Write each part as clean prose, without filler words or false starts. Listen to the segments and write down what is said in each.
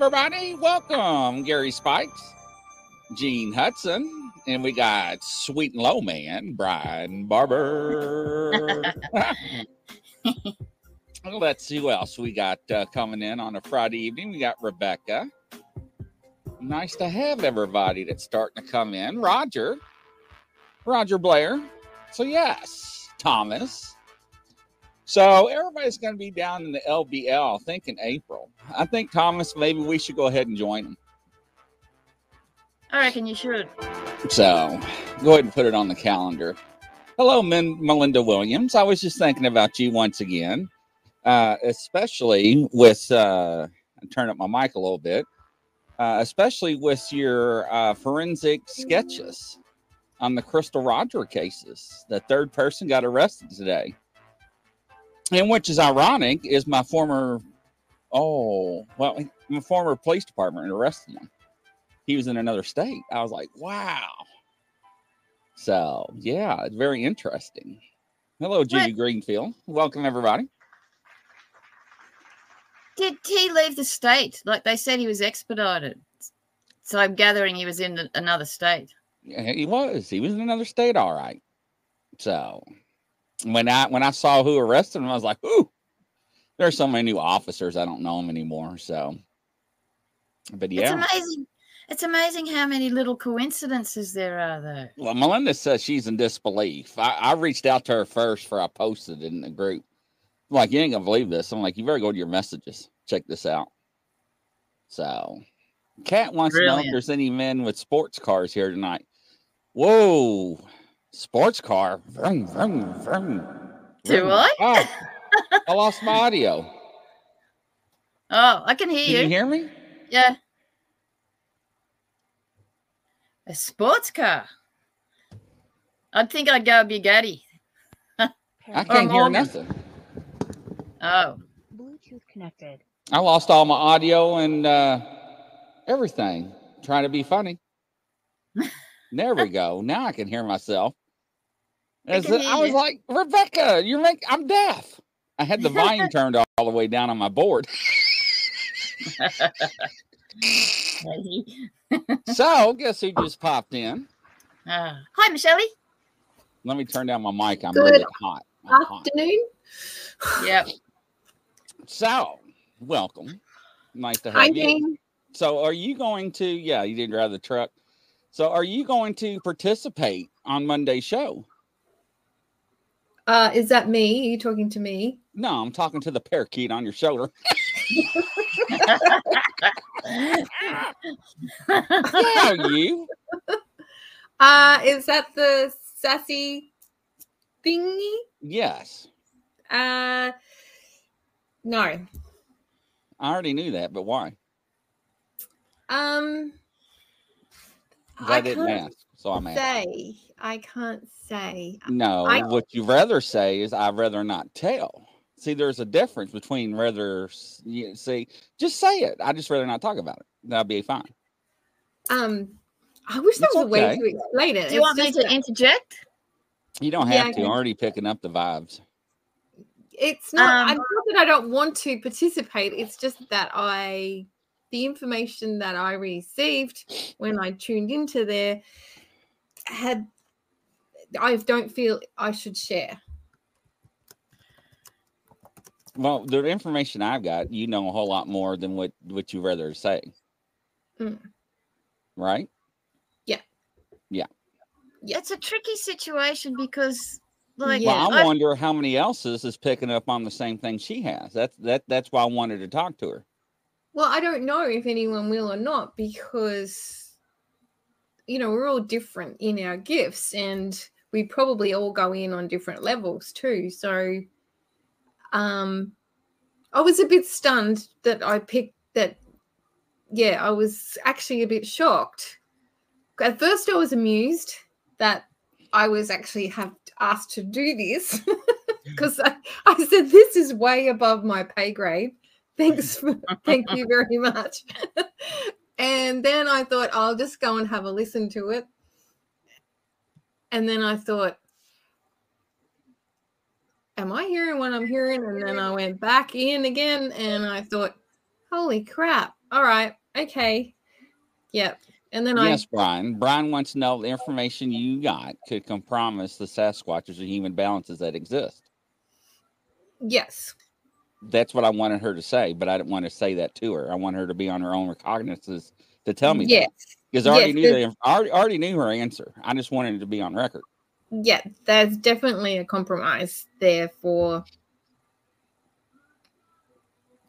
Everybody, welcome. Gary Spikes, Gene Hudson, and we got Sweet and Low Man, Brian Barber. Let's see who else we got coming in on a Friday evening. We got Rebecca. Nice to have everybody that's starting to come in. Roger Blair. So yes, Thomas. So everybody's going to be down in the LBL, I think, in April. I think, Thomas, maybe we should go ahead and join them. I reckon you should. So go ahead and put it on the calendar. Hello, Melinda Williams. I was just thinking about you once again, especially with, turn up my mic a little bit, especially with your forensic sketches on the Crystal Roger cases. The third person got arrested today. And which is ironic is my former, my former police department arrested him. He was in another state. I was like, wow. So, yeah, it's very interesting. Hello, Judy Greenfield. Welcome, everybody. Did he leave the state? Like they said, he was expedited. So I'm gathering he was in another state. Yeah, he was. He was in another state, all right. So... When I saw who arrested him, I was like, ooh, there are so many new officers. I don't know them anymore. So, but yeah. It's amazing how many little coincidences there are, though. Well, Melinda says she's in disbelief. I reached out to her first before I posted it in the group. I'm like, you ain't going to believe this. I'm like, you better go to your messages. Check this out. So, Kat wants to know if there's any men with sports cars here tonight. Whoa. Sports car. Vroom, vroom, vroom. Do I? Oh, I lost my audio. Oh, I can hear you. Can you hear me? Yeah. A sports car. I'd think I'd go a Bugatti. I can't hear nothing. Oh. Bluetooth connected. I lost all my audio and everything. I'm trying to be funny. There we go. Now I can hear myself. I was like, Rebecca, I'm deaf. I had the volume turned all the way down on my board. So, guess who just popped in? Hi, Michelle. Let me turn down my mic. I'm really hot. Afternoon. Yep. So, welcome. Nice to have you. Jane. So, are you going to? Yeah, you did drive the truck. So, are you going to participate on Monday's show? Is that me? Are you talking to me? No, I'm talking to the parakeet on your shoulder. How are you? Is that the sassy thingy? Yes. No. I already knew that, but why? I didn't ask, so I'm asking. I can't say. No, what you'd rather say is I'd rather not tell. See, there's a difference between rather, just say it. I'd just rather not talk about it. That'd be fine. I wish there was a way to explain it. Do you want me to interject? You don't have to. I'm already picking up the vibes. It's not, not that I don't want to participate. It's just that the information that I received when I tuned into there I don't feel I should share. Well, the information I've got, you know a whole lot more than what you rather say. Mm. Right? Yeah. Yeah. It's a tricky situation because I wonder how many else's is picking up on the same thing she has. That's why I wanted to talk to her. Well, I don't know if anyone will or not because, we're all different in our gifts and we probably all go in on different levels too. So I was a bit stunned that I picked that yeah, I was actually a bit shocked. At first I was amused that I was actually asked to do this because I said, this is way above my pay grade. Thank you very much. And then I thought, I'll just go and have a listen to it. And then I thought, am I hearing what I'm hearing? And then I went back in again and I thought, holy crap. All right. Okay. Yep. And then yes, Brian. Brian wants to know the information you got could compromise the Sasquatches or human balances that exist. Yes. That's what I wanted her to say, but I didn't want to say that to her. I want her to be on her own recognizances to tell me yes. That. Because I already knew I already knew her answer. I just wanted it to be on record. Yeah, there's definitely a compromise there for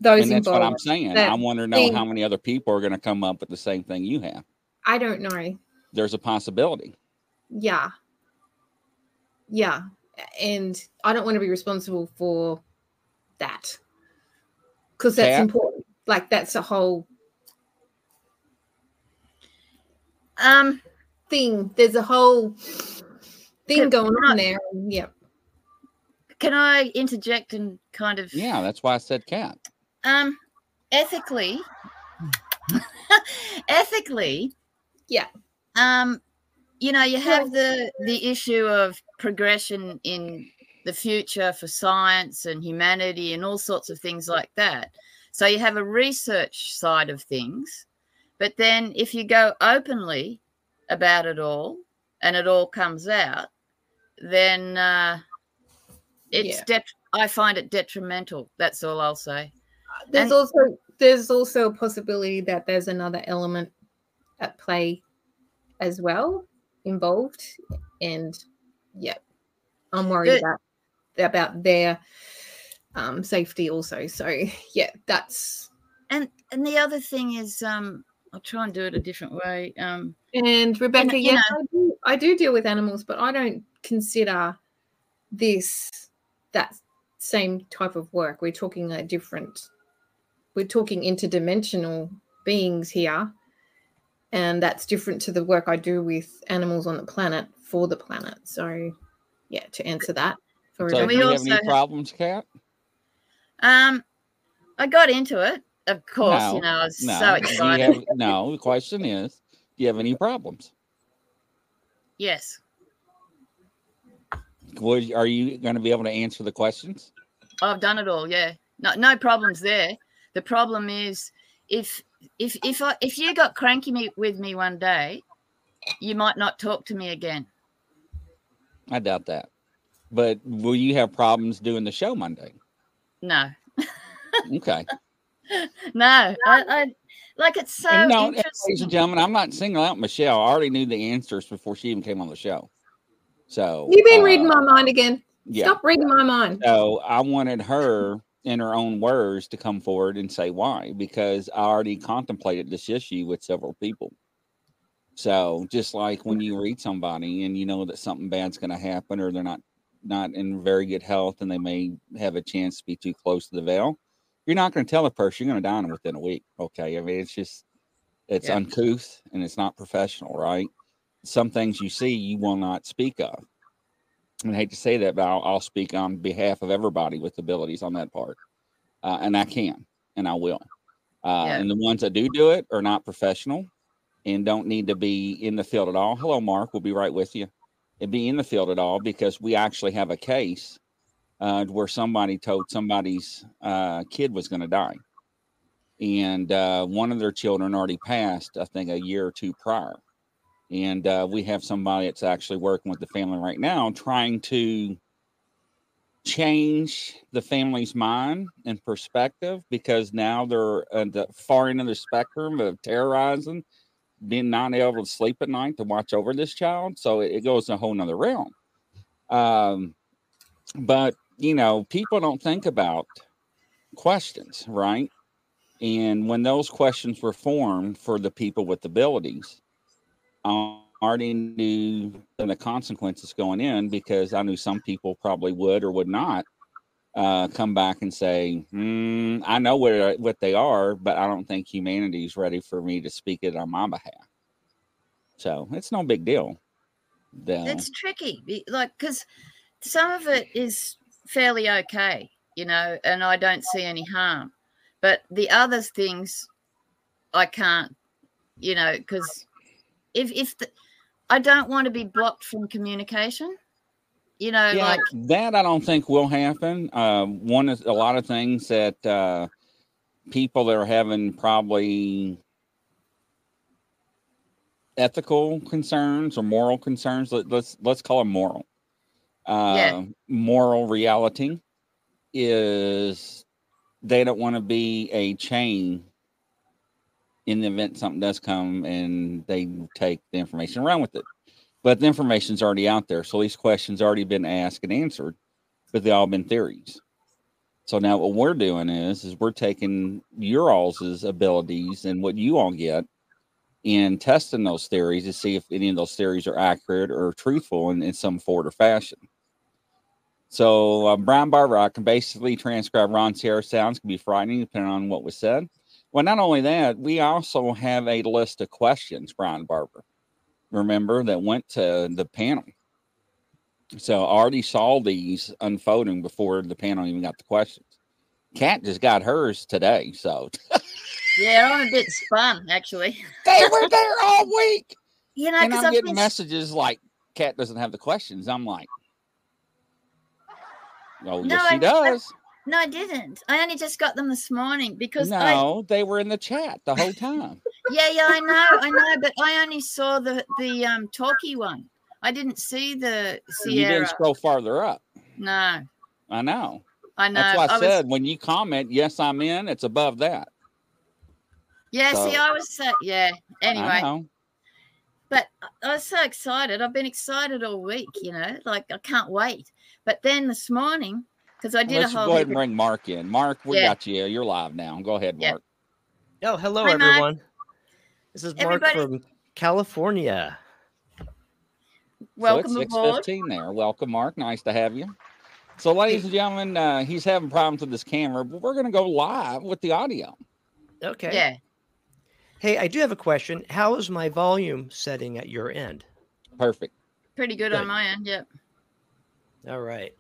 those involved. And that's what I'm saying. I want to know how many other people are going to come up with the same thing you have. I don't know. There's a possibility. Yeah. Yeah. And I don't want to be responsible for that because that's important. Like, that's a whole thing. There's a whole thing going on there. Yep. Can I interject and kind of... Yeah, that's why I said cat. Ethically, yeah. You know, you have the issue of progression in the future for science and humanity and all sorts of things like that. So you have a research side of things. But then if you go openly about it all and it all comes out, then I find it detrimental. That's all I'll say. There's also a possibility that there's another element at play as well involved. And, yeah, I'm worried about their safety also. So, yeah, that's... And the other thing is... I'll try and do it a different way. And Rebecca, I do deal with animals, but I don't consider that same type of work. We're talking we're talking interdimensional beings here, and that's different to the work I do with animals on the planet for the planet. So, yeah, to answer that. So do you have any problems, Kat? I got into it. Of course, I was so excited. The question is, do you have any problems? Yes. Are you going to be able to answer the questions? I've done it all, yeah. No problems there. The problem is if you got cranky with me one day, you might not talk to me again. I doubt that. But will you have problems doing the show Monday? No. Okay. No, I like it's so. No, ladies and gentlemen, I'm not singling out Michelle. I already knew the answers before she even came on the show. So you've been reading my mind again. Yeah. Stop reading my mind. So I wanted her, in her own words, to come forward and say why, because I already contemplated this issue with several people. So just like when you read somebody and you know that something bad's going to happen, or they're not in very good health, and they may have a chance to be too close to the veil. You're not going to tell a person you're going to die in within a week. Okay. I mean, it's uncouth and it's not professional, right? Some things you see, you will not speak of. And I hate to say that, but I'll speak on behalf of everybody with abilities on that part. And I can, and I will. And the ones that do it are not professional and don't need to be in the field at all. Hello, Mark. We'll be right with you. And be in the field at all, because we actually have a case where somebody told somebody's kid was going to die. And one of their children already passed, I think, a year or two prior. And we have somebody that's actually working with the family right now, trying to change the family's mind and perspective, because now they're at the far end of the spectrum of terrorizing, being not able to sleep at night to watch over this child. So it goes in a whole nother realm. But you know, people don't think about questions, right? And when those questions were formed for the people with abilities, I already knew the consequences going in, because I knew some people probably would or would not come back and say, I know what they are, but I don't think humanity is ready for me to speak it on my behalf. So it's no big deal. It's tricky, like, because some of it is fairly okay, you know, and I don't see any harm. But the other things I can't, you know, because if I don't want to be blocked from communication, you know, yeah, like that I don't think will happen. One is a lot of things that people that are having probably ethical concerns or moral concerns, let's call them moral. Moral reality is they don't want to be a chain in the event something does come and they take the information around with it. But the information's already out there. So these questions already been asked and answered, but they all been theories. So now what we're doing is we're taking your all's abilities and what you all get and testing those theories to see if any of those theories are accurate or truthful in some form or fashion. So Brian Barber, I can basically transcribe Ron Sierra's sounds. Can be frightening depending on what was said. Well, not only that, we also have a list of questions, Brian Barber, remember, that went to the panel. So I already saw these unfolding before the panel even got the questions. Kat just got hers today, so. Yeah, I'm a bit spun, actually. They were there all week. You know, and I'm getting messages like, Kat doesn't have the questions. I'm like, oh, no, yes, she does. No, I didn't. I only just got them this morning because they were in the chat the whole time. yeah, I know, but I only saw the talkie one. I didn't see the Sierra. You didn't scroll farther up. No. I know. That's why I said when you comment, yes, I'm in. It's above that. Yeah. So, see, I was so, yeah. Anyway. I know. But I was so excited. I've been excited all week. You know, like I can't wait. But then this morning. Because I did a whole. Let's go ahead and bring Mark in. Mark, we got you. You're live now. Go ahead, Mark. Oh, hello, hi, everyone. Mark. This is Mark from California. Welcome aboard. So it's 6:15 there. Welcome, Mark. Nice to have you. So, ladies and gentlemen, he's having problems with his camera, but we're going to go live with the audio. Okay. Yeah. Hey, I do have a question. How is my volume setting at your end? Perfect. Pretty good on my end, yep. All right.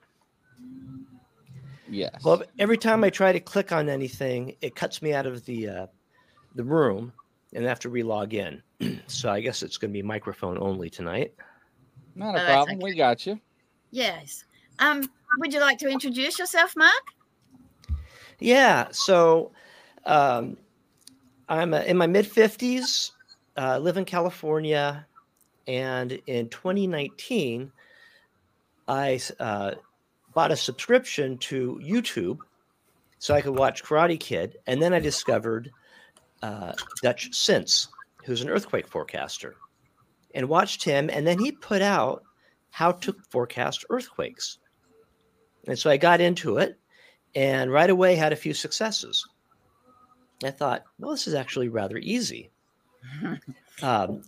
Yes. Well, every time I try to click on anything, it cuts me out of the room, and I have to re-log in. So I guess it's going to be microphone only tonight. Not a problem. Okay. We got you. Yes. Would you like to introduce yourself, Mark? Yeah. So I'm in my mid-50s, live in California, and in 2019, I bought a subscription to YouTube so I could watch Karate Kid. And then I discovered Dutch Sense, who's an earthquake forecaster, and watched him. And then he put out how to forecast earthquakes. And so I got into it and right away had a few successes. I thought, well, this is actually rather easy. At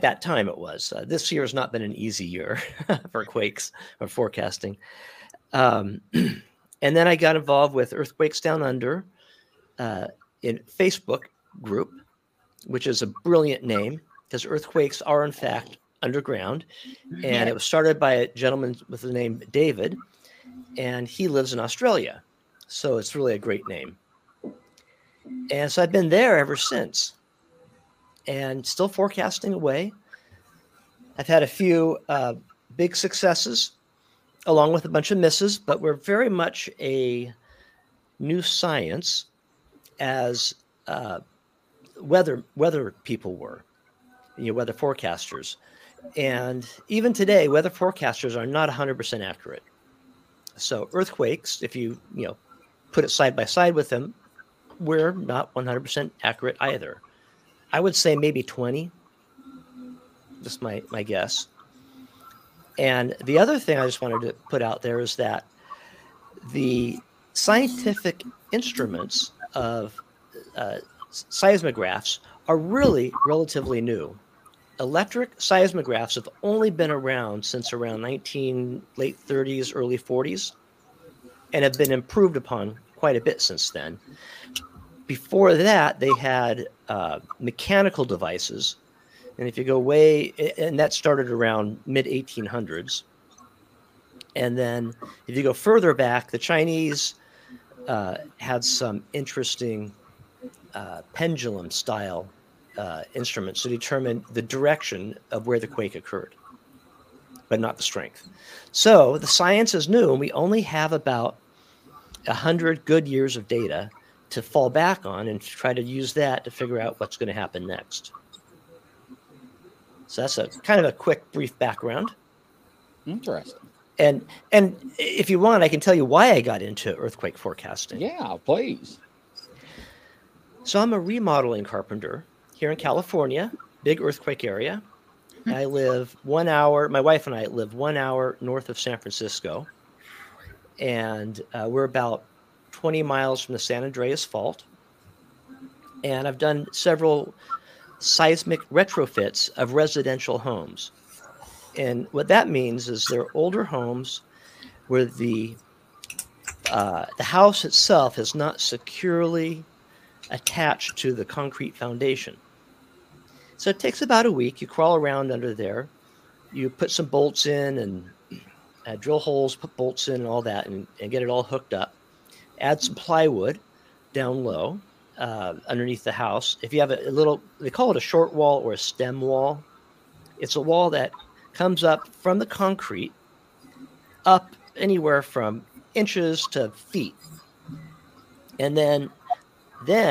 that time it was. This year has not been an easy year for quakes or forecasting. And then I got involved with Earthquakes Down Under in Facebook group, which is a brilliant name because earthquakes are in fact underground. And it was started by a gentleman with the name David, and he lives in Australia. So it's really a great name. And so I've been there ever since and still forecasting away. I've had a few big successes, along with a bunch of misses, but we're very much a new science as weather people were, you know, weather forecasters. And even today, weather forecasters are not 100% accurate. So earthquakes, if you put it side by side with them, we're not 100% accurate either. I would say maybe 20, just my guess. And the other thing I just wanted to put out there is that the scientific instruments of seismographs are really relatively new. Electric seismographs have only been around since around late 1930s, early 1940s. and have been improved upon quite a bit since then. Before that, they had mechanical devices. And if you go way, and that started around mid-1800s. And then if you go further back, the Chinese had some interesting pendulum-style instruments to determine the direction of where the quake occurred, but not the strength. So the science is new, and we only have about 100 good years of data to fall back on and try to use that to figure out what's going to happen next. So that's a kind of a quick, brief background. Interesting. And if you want, I can tell you why I got into earthquake forecasting. Yeah, please. So I'm a remodeling carpenter here in California, big earthquake area. I live 1 hour, my wife and I live 1 hour north of San Francisco. And we're about 20 miles from the San Andreas Fault. And I've done several seismic retrofits of residential homes. And what that means is they're older homes where the house itself is not securely attached to the concrete foundation. So it takes about a week. You crawl around under there. You put some bolts in and drill holes, put bolts in and all that, and get it all hooked up. Add some plywood down low underneath the house. If you have a little, they call it a short wall or a stem wall. It's a wall that comes up from the concrete up anywhere from inches to feet. And then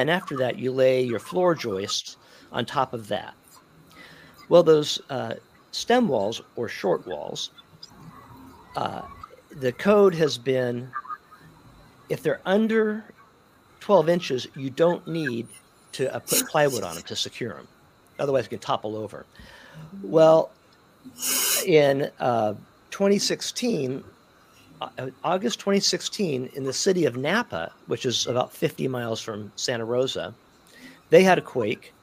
after that, you lay your floor joists on top of that. Well, those stem walls or short walls, the code has been, if they're under 12 inches, you don't need to put plywood on them to secure them. Otherwise, it can topple over. Well, in 2016, August 2016, in the city of Napa, which is about 50 miles from Santa Rosa, they had a quake,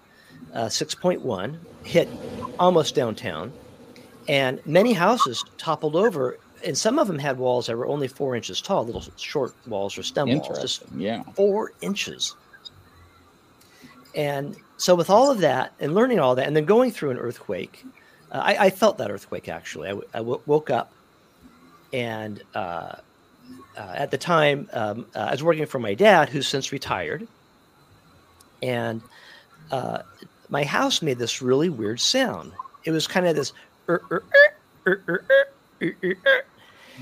6.1, hit almost downtown, and many houses toppled over, and some of them had walls that were only 4 inches tall, little short walls or stem walls, just 4 inches. And so with all of that and learning all that and then going through an earthquake, I felt that earthquake, actually. I woke up, and at the time, I was working for my dad, who's since retired, and my house made this really weird sound. It was kind of this,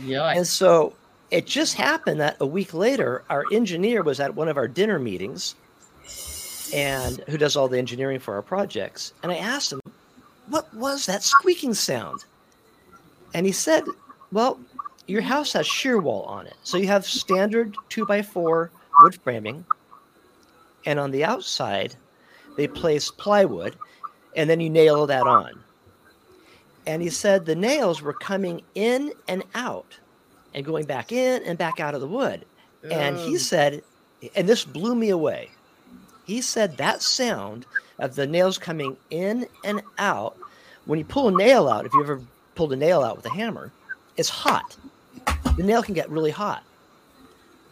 and so it just happened that a week later, our engineer was at one of our dinner meetings, and who does all the engineering for our projects, and I asked him, what was that squeaking sound? And he said, well, your house has shear wall on it. So you have standard 2x4 wood framing. And on the outside, they place plywood. And then you nail that on. And he said the nails were coming in and out and going back in and back out of the wood. And he said, and this blew me away. He said that sound of the nails coming in and out, when you pull a nail out, if you ever pulled a nail out with a hammer, it's hot. The nail can get really hot.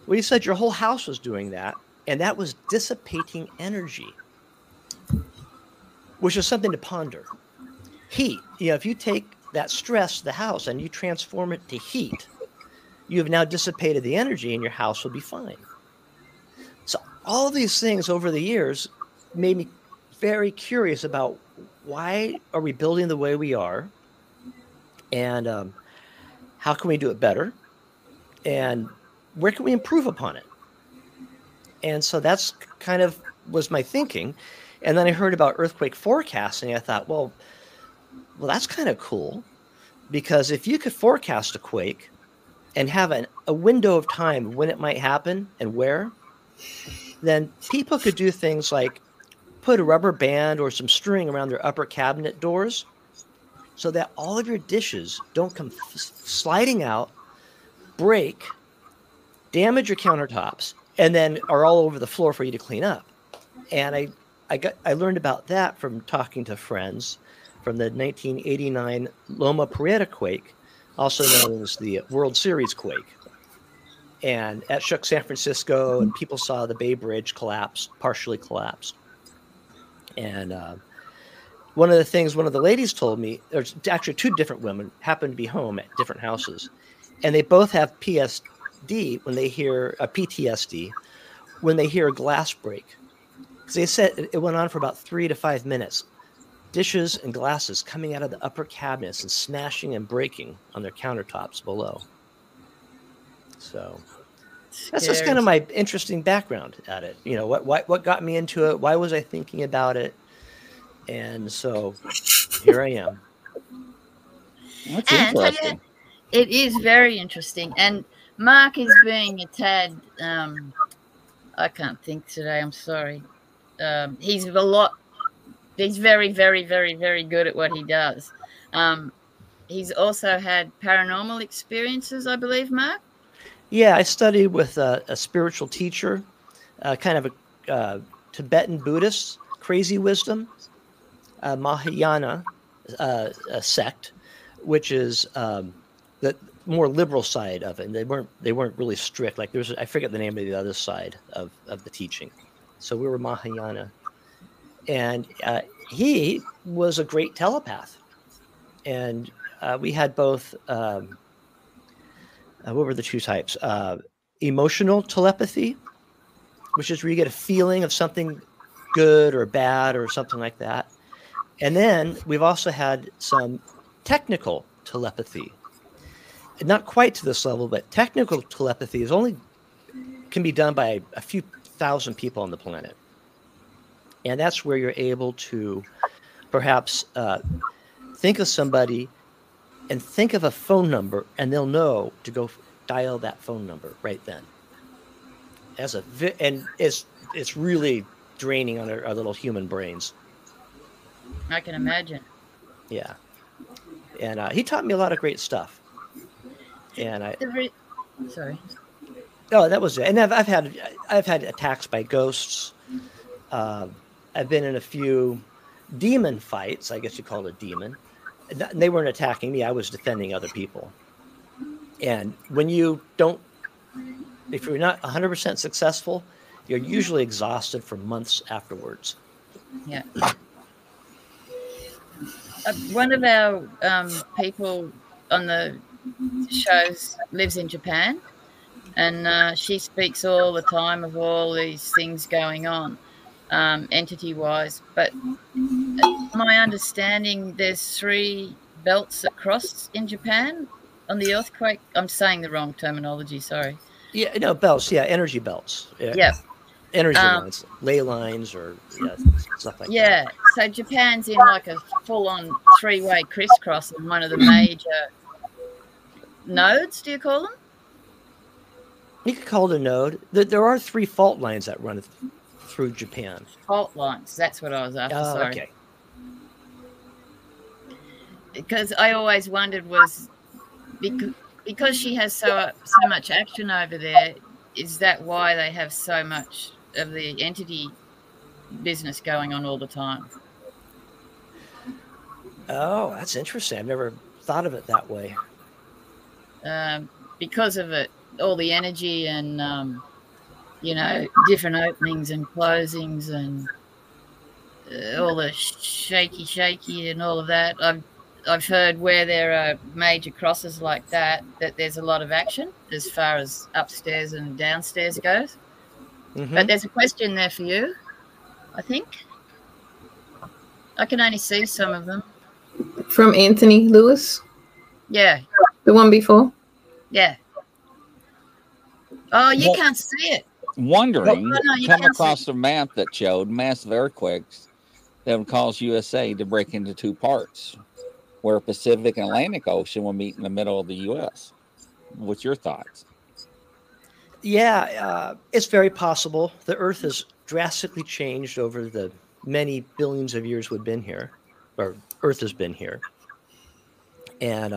Well, you said your whole house was doing that, and that was dissipating energy, which is something to ponder. Heat, you know, if you take that stress to the house and you transform it to heat, you have now dissipated the energy and your house will be fine. So all these things over the years made me very curious about why are we building the way we are, and how can we do it better, and where can we improve upon it? And so that's kind of was my thinking. And then I heard about earthquake forecasting. I thought, well, that's kind of cool, because if you could forecast a quake and have a window of time when it might happen and where, then people could do things like put a rubber band or some string around their upper cabinet doors so that all of your dishes don't come sliding out, break, damage your countertops, and then are all over the floor for you to clean up. And I learned about that from talking to friends from the 1989 Loma Prieta quake, also known as the World Series quake. And that shook San Francisco, and people saw the Bay Bridge collapse, partially collapse. And one of the things one of the ladies told me, there's actually two different women happened to be home at different houses, and they both have PTSD when they hear a glass break. Because they said it went on for about 3 to 5 minutes. Dishes and glasses coming out of the upper cabinets and smashing and breaking on their countertops below. So that's just kind of my interesting background at it. You know, what got me into it? Why was I thinking about it? And so here I am. That's interesting. It is very interesting. And Mark is being a tad, I can't think today, I'm sorry. He's very, very, very, very good at what he does. He's also had paranormal experiences, I believe, Mark? Yeah, I studied with a spiritual teacher, kind of a Tibetan Buddhist, crazy wisdom, Mahayana a sect, which is the more liberal side of it. And they weren't really strict. Like I forget the name of the other side of the teaching. So we were Mahayana. And he was a great telepath. And we had both, what were the two types? Emotional telepathy, which is where you get a feeling of something good or bad or something like that. And then we've also had some technical telepathy. Not quite to this level, but technical telepathy is only can be done by a few thousand people on the planet. And that's where you're able to perhaps think of somebody and think of a phone number, and they'll know to go dial that phone number right then. And it's really draining on our little human brains. I can imagine. Yeah. And he taught me a lot of great stuff. And sorry. Oh, that was it. And I've had attacks by ghosts. I've been in a few demon fights, I guess you call it a demon. And they weren't attacking me. I was defending other people. And when you don't, if you're not 100% successful, you're usually exhausted for months afterwards. Yeah. One of our people on the shows lives in Japan, and she speaks all the time of all these things going on. Entity-wise, but my understanding, there's 3 belts that cross in Japan on the earthquake. I'm saying the wrong terminology, sorry. Yeah, no, belts, yeah, energy belts. Yeah. Yep. Energy lines, ley lines or stuff like that. Yeah, so Japan's in like a full-on 3-way crisscross on one of the major nodes, do you call them? You could call it a node. There are 3 fault lines that run through Japan. Fault lines. That's what I was after. Oh, sorry. Okay. Because I always wondered was because she has so much action over there. Is that why they have so much of the entity business going on all the time? Oh, that's interesting. I've never thought of it that way. Because of it, all the energy and. You know, different openings and closings and all the shaky and all of that. I've heard where there are major crosses like that, that there's a lot of action as far as upstairs and downstairs goes. Mm-hmm. But there's a question there for you, I think. I can only see some of them. From Anthony Lewis? Yeah. The one before? Yeah. Oh, you can't see it. Wondering, come across a map that showed massive earthquakes that would cause USA to break into 2 parts, where Pacific and Atlantic Ocean will meet in the middle of the U.S. What's your thoughts? Yeah, it's very possible. The Earth has drastically changed over the many billions of years we've been here, or Earth has been here. And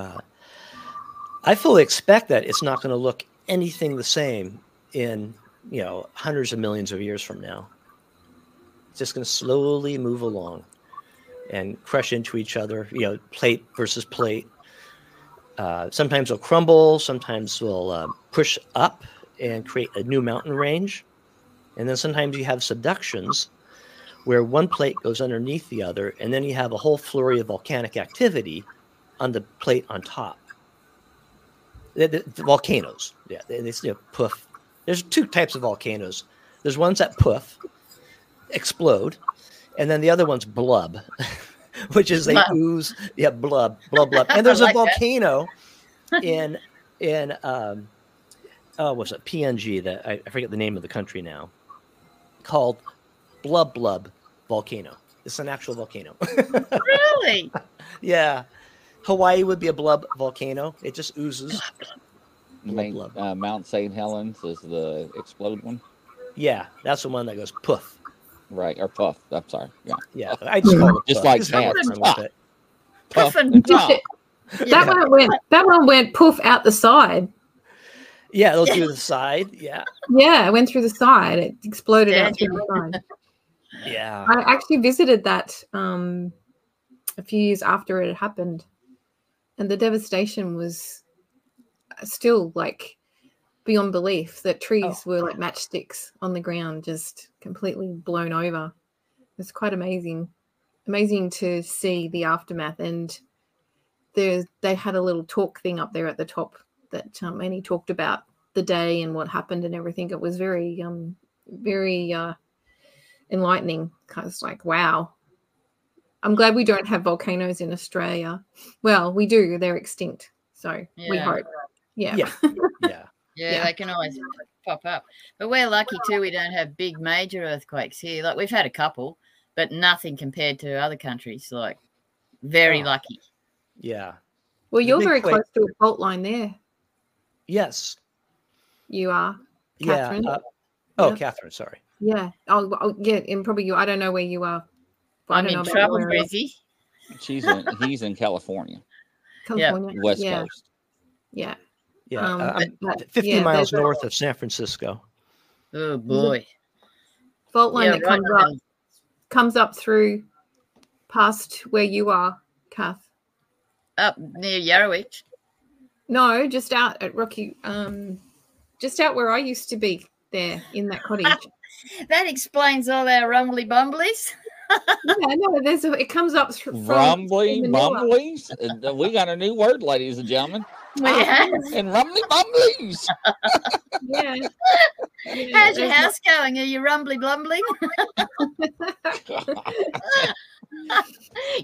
I fully expect that it's not going to look anything the same in hundreds of millions of years from now. It's just going to slowly move along and crush into each other, plate versus plate. Sometimes they'll crumble, sometimes they'll push up and create a new mountain range. And then sometimes you have subductions where one plate goes underneath the other, and then you have a whole flurry of volcanic activity on the plate on top. The volcanoes, yeah, it's, you know, poof. There's two types of volcanoes. There's ones that poof, explode, and then the other one's blub, which is they ooze, yeah, blub, blub, blub. And there's a volcano in oh, what's it, PNG? That I forget the name of the country now, called Blub Blub Volcano. It's an actual volcano. Really? Yeah. Hawaii would be a blub volcano. It just oozes. Blub, blub. Mount St. Helens is the explode one. Yeah, that's the one that goes poof. Right, or puff. I'm sorry. Yeah, yeah. I just call it just puff. Like that. Puff and puff. That one went. That one went poof out the side. Yeah, it'll do the side. Yeah. Yeah, it went through the side. It exploded out through the side. Yeah. I actually visited that a few years after it had happened. And the devastation was still like beyond belief, that trees were like matchsticks on the ground, just completely blown over. It's quite amazing. Amazing to see the aftermath. And they had a little talk thing up there at the top that Annie talked about the day and what happened and everything. It was very, very enlightening. I was like, wow. I'm glad we don't have volcanoes in Australia. Well, we do. They're extinct. So we hope. Yeah. Yeah. Yeah. Yeah, they can always pop up. But we're lucky too. We don't have big major earthquakes here. Like we've had a couple, but nothing compared to other countries. Like very lucky. Yeah. Well, you're very close to a fault line there. Yes. You are? Catherine? Yeah. Catherine, sorry. Yeah. Oh, yeah, and probably you. I don't know where you are. I'm in trouble, Brizzy. He's in California. California. Yep. West Coast. Yeah. Yeah. I'm 50 miles north of San Francisco. Oh, boy. Fault line that comes up through past where you are, Kath. Up near Yarrowitch. No, just out at Rocky, just out where I used to be there in that cottage. That explains all our rumbly bumblies. It comes up from rumbly bumblies. We got a new word, ladies and gentlemen. Yeah. And rumbly bumblies. Yeah. Yeah. How's your house going? Are you rumbly blumbling?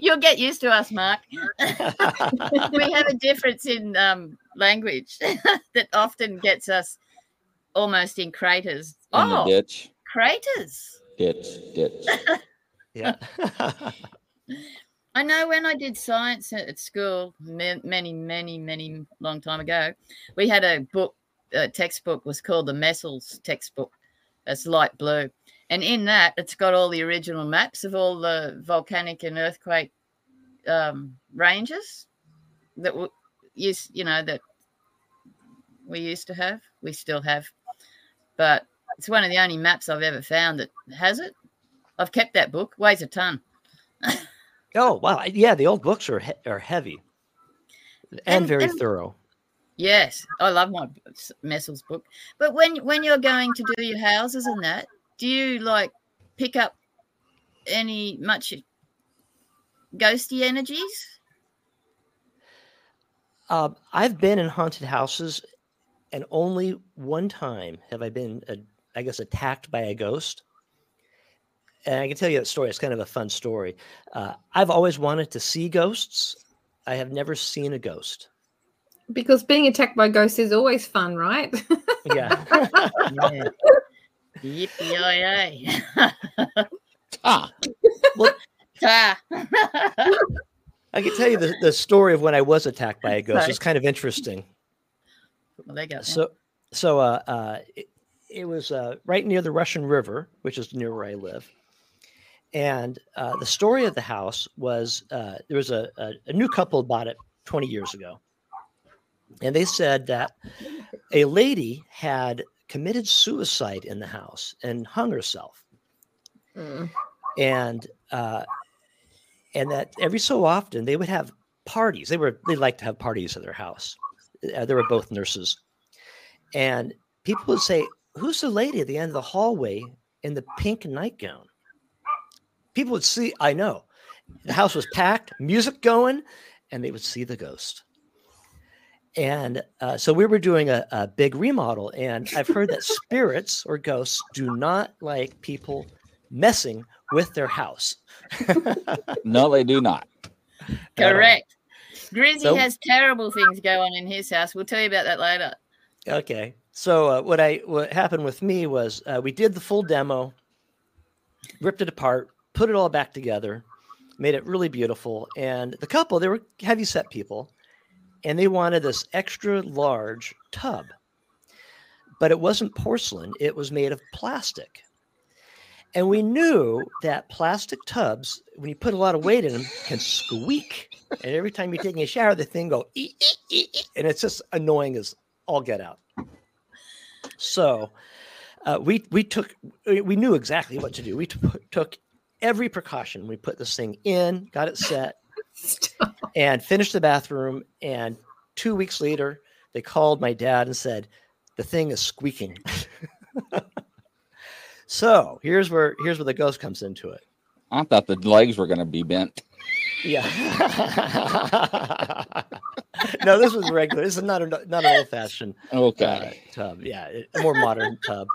You'll get used to us, Mark. We have a difference in language that often gets us almost in craters. Ditch. Craters. Ditch. Yeah. I know when I did science at school many long time ago, we had a book, a textbook was called the Messels textbook. It's light blue. And in that, it's got all the original maps of all the volcanic and earthquake ranges that we used to have, we still have. But it's one of the only maps I've ever found that has it. I've kept that book. Weighs a ton. Oh, wow. Yeah, the old books are heavy and very thorough. Yes, I love my Messel's book. But when you're going to do your houses and that, do you like pick up any much ghosty energies? I've been in haunted houses, and only one time have I been, attacked by a ghost. And I can tell you that story. It's kind of a fun story. I've always wanted to see ghosts. I have never seen a ghost. Because being attacked by ghosts is always fun, right? Yeah. Yeah. Yippee-yi-yi. Ta. Well, ta. I can tell you the story of when I was attacked by a ghost. It's kind of interesting. Well, they got it was right near the Russian River, which is near where I live. And the story of the house was there was a new couple bought it 20 years ago. And they said that a lady had committed suicide in the house and hung herself. Mm. And that every so often they would have parties. They liked to have parties at their house. They were both nurses, and people would say, who's the lady at the end of the hallway in the pink nightgown? People would see, I know. The house was packed, music going, and they would see the ghost. And so we were doing a big remodel, and I've heard that spirits or ghosts do not like people messing with their house. No, they do not. Correct. Grizzy has terrible things go on in his house. We'll tell you about that later. Okay. So what happened with me was we did the full demo, ripped it apart, put it all back together, made it really beautiful. And the couple, they were heavy set people, and they wanted this extra large tub. But it wasn't porcelain. It was made of plastic. And we knew that plastic tubs, when you put a lot of weight in them, can squeak. And every time you're taking a shower, the thing go, ee, ee, ee, ee, and it's just annoying as all get out. So we knew exactly what to do. We took every precaution. We put this thing in, got it set, and finished the bathroom. And 2 weeks later, they called my dad and said, the thing is squeaking. So here's where the ghost comes into it. I thought the legs were going to be bent. Yeah. No, this was regular. This is not an old fashioned tub. Yeah, a more modern tub.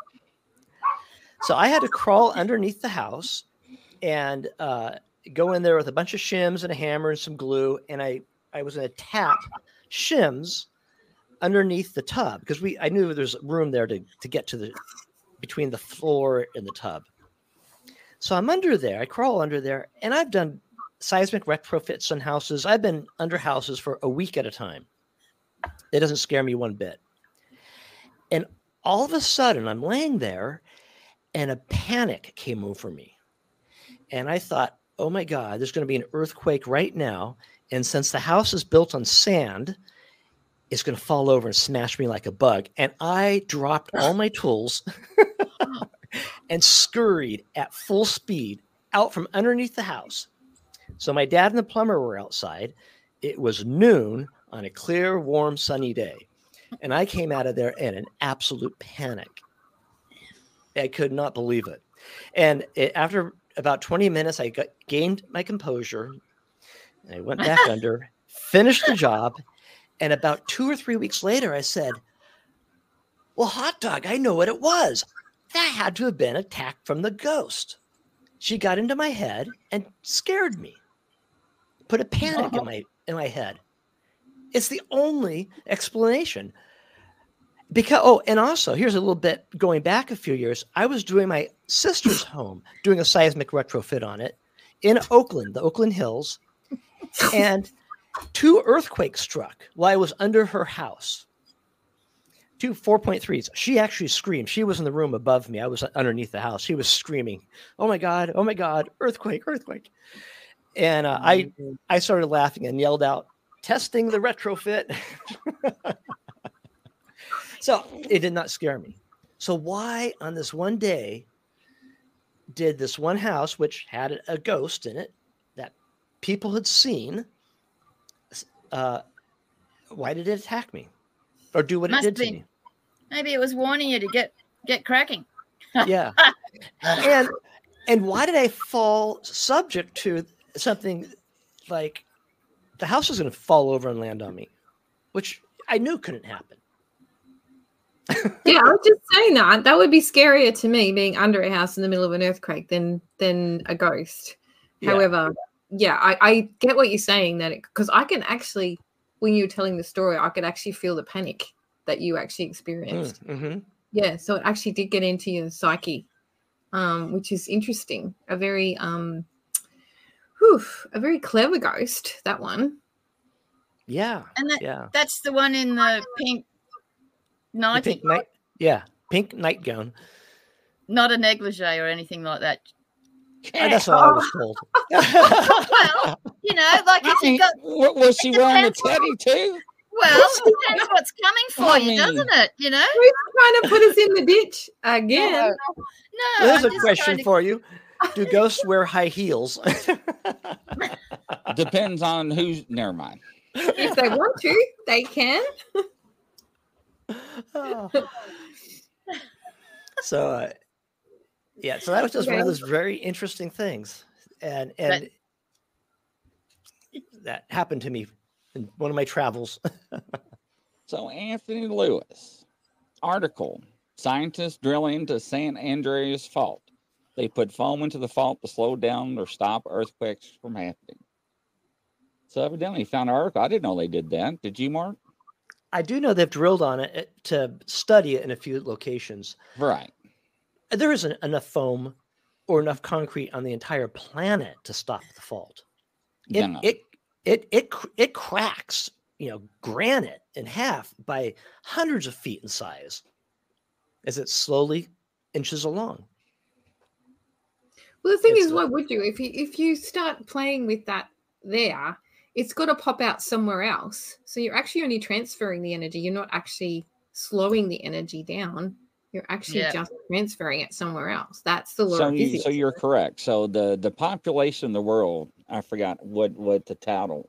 So I had to crawl underneath the house and go in there with a bunch of shims and a hammer and some glue, and I was going to tap shims underneath the tub because I knew there's room there to get to the between the floor and the tub. So I'm under there. I crawl under there, and I've done seismic retrofits on houses. I've been under houses for a week at a time. It doesn't scare me one bit. And all of a sudden, I'm laying there, and a panic came over me. And I thought, oh, my God, there's going to be an earthquake right now. And since the house is built on sand, it's going to fall over and smash me like a bug. And I dropped all my tools and scurried at full speed out from underneath the house. So my dad and the plumber were outside. It was noon on a clear, warm, sunny day. And I came out of there in an absolute panic. I could not believe it. And after about 20 minutes, I gained my composure. And I went back under, finished the job. And about 2 or 3 weeks later, I said, well, hot dog, I know what it was. That had to have been attacked from the ghost. She got into my head and scared me, put a panic in my head. It's the only explanation. Because and also, here's a little bit going back a few years. I was doing my sister's home, doing a seismic retrofit on it in Oakland, the Oakland Hills, and two earthquakes struck while I was under her house. Two 4.3s. She actually screamed. She was in the room above me. I was underneath the house. She was screaming, oh, my God. Oh, my God. Earthquake, earthquake. And I started laughing and yelled out, testing the retrofit. So it did not scare me. So why on this one day did this one house, which had a ghost in it that people had seen, why did it attack me or do what it did to me? Maybe it was warning you to get cracking. Yeah. And why did I fall subject to something like the house was going to fall over and land on me, which I knew couldn't happen. Yeah, I was just saying that. That would be scarier to me, being under a house in the middle of an earthquake than a ghost. Yeah. However, yeah, I get what you're saying, that because I can actually, when you were telling the story, I could actually feel the panic that you actually experienced. Mm-hmm. Yeah, so it actually did get into your psyche, which is interesting. A very, a very clever ghost, that one. Yeah. And that's the one in the pink nightie. Yeah, pink nightgown. Not a negligee or anything like that. Yeah. That's what I was told. Well, you know, like if you got... Was she wearing a teddy too? Well, it depends what's coming for you, doesn't it? You know? Who's trying to put us in the ditch again? No. There's a question for you. Do ghosts wear high heels? Depends on who's... Never mind. If they want to, they can. Oh. So, yeah, so that was just one of those very interesting things. And that happened to me in one of my travels. So Anthony Lewis, article, scientists drill into San Andreas Fault. They put foam into the fault to slow down or stop earthquakes from happening. So evidently found an article. I didn't know they did that. Did you, Mark? I do know they've drilled on it to study it in a few locations. Right. There isn't enough foam or enough concrete on the entire planet to stop the fault. It cracks, you know, granite in half by hundreds of feet in size as it slowly inches along. Well, the thing is, what would you if you start playing with that there, it's got to pop out somewhere else. So you're actually only transferring the energy. You're not actually slowing the energy down. You're actually just transferring it somewhere else. That's the law of physics. So you're correct. So the population of the world, I forgot what the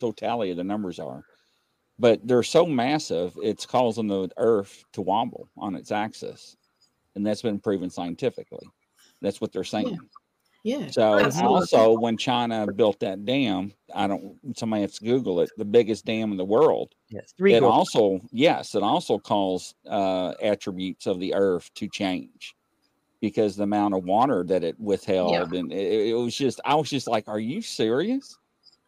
totality of the numbers are, but they're so massive, it's causing the Earth to wobble on its axis. And that's been proven scientifically. That's what they're saying. Yeah. So absolutely. Also when China built that dam, somebody has to Google it, the biggest dam in the world. Yes. It also caused attributes of the Earth to change because the amount of water that it withheld, and it was just, I was just like, are you serious?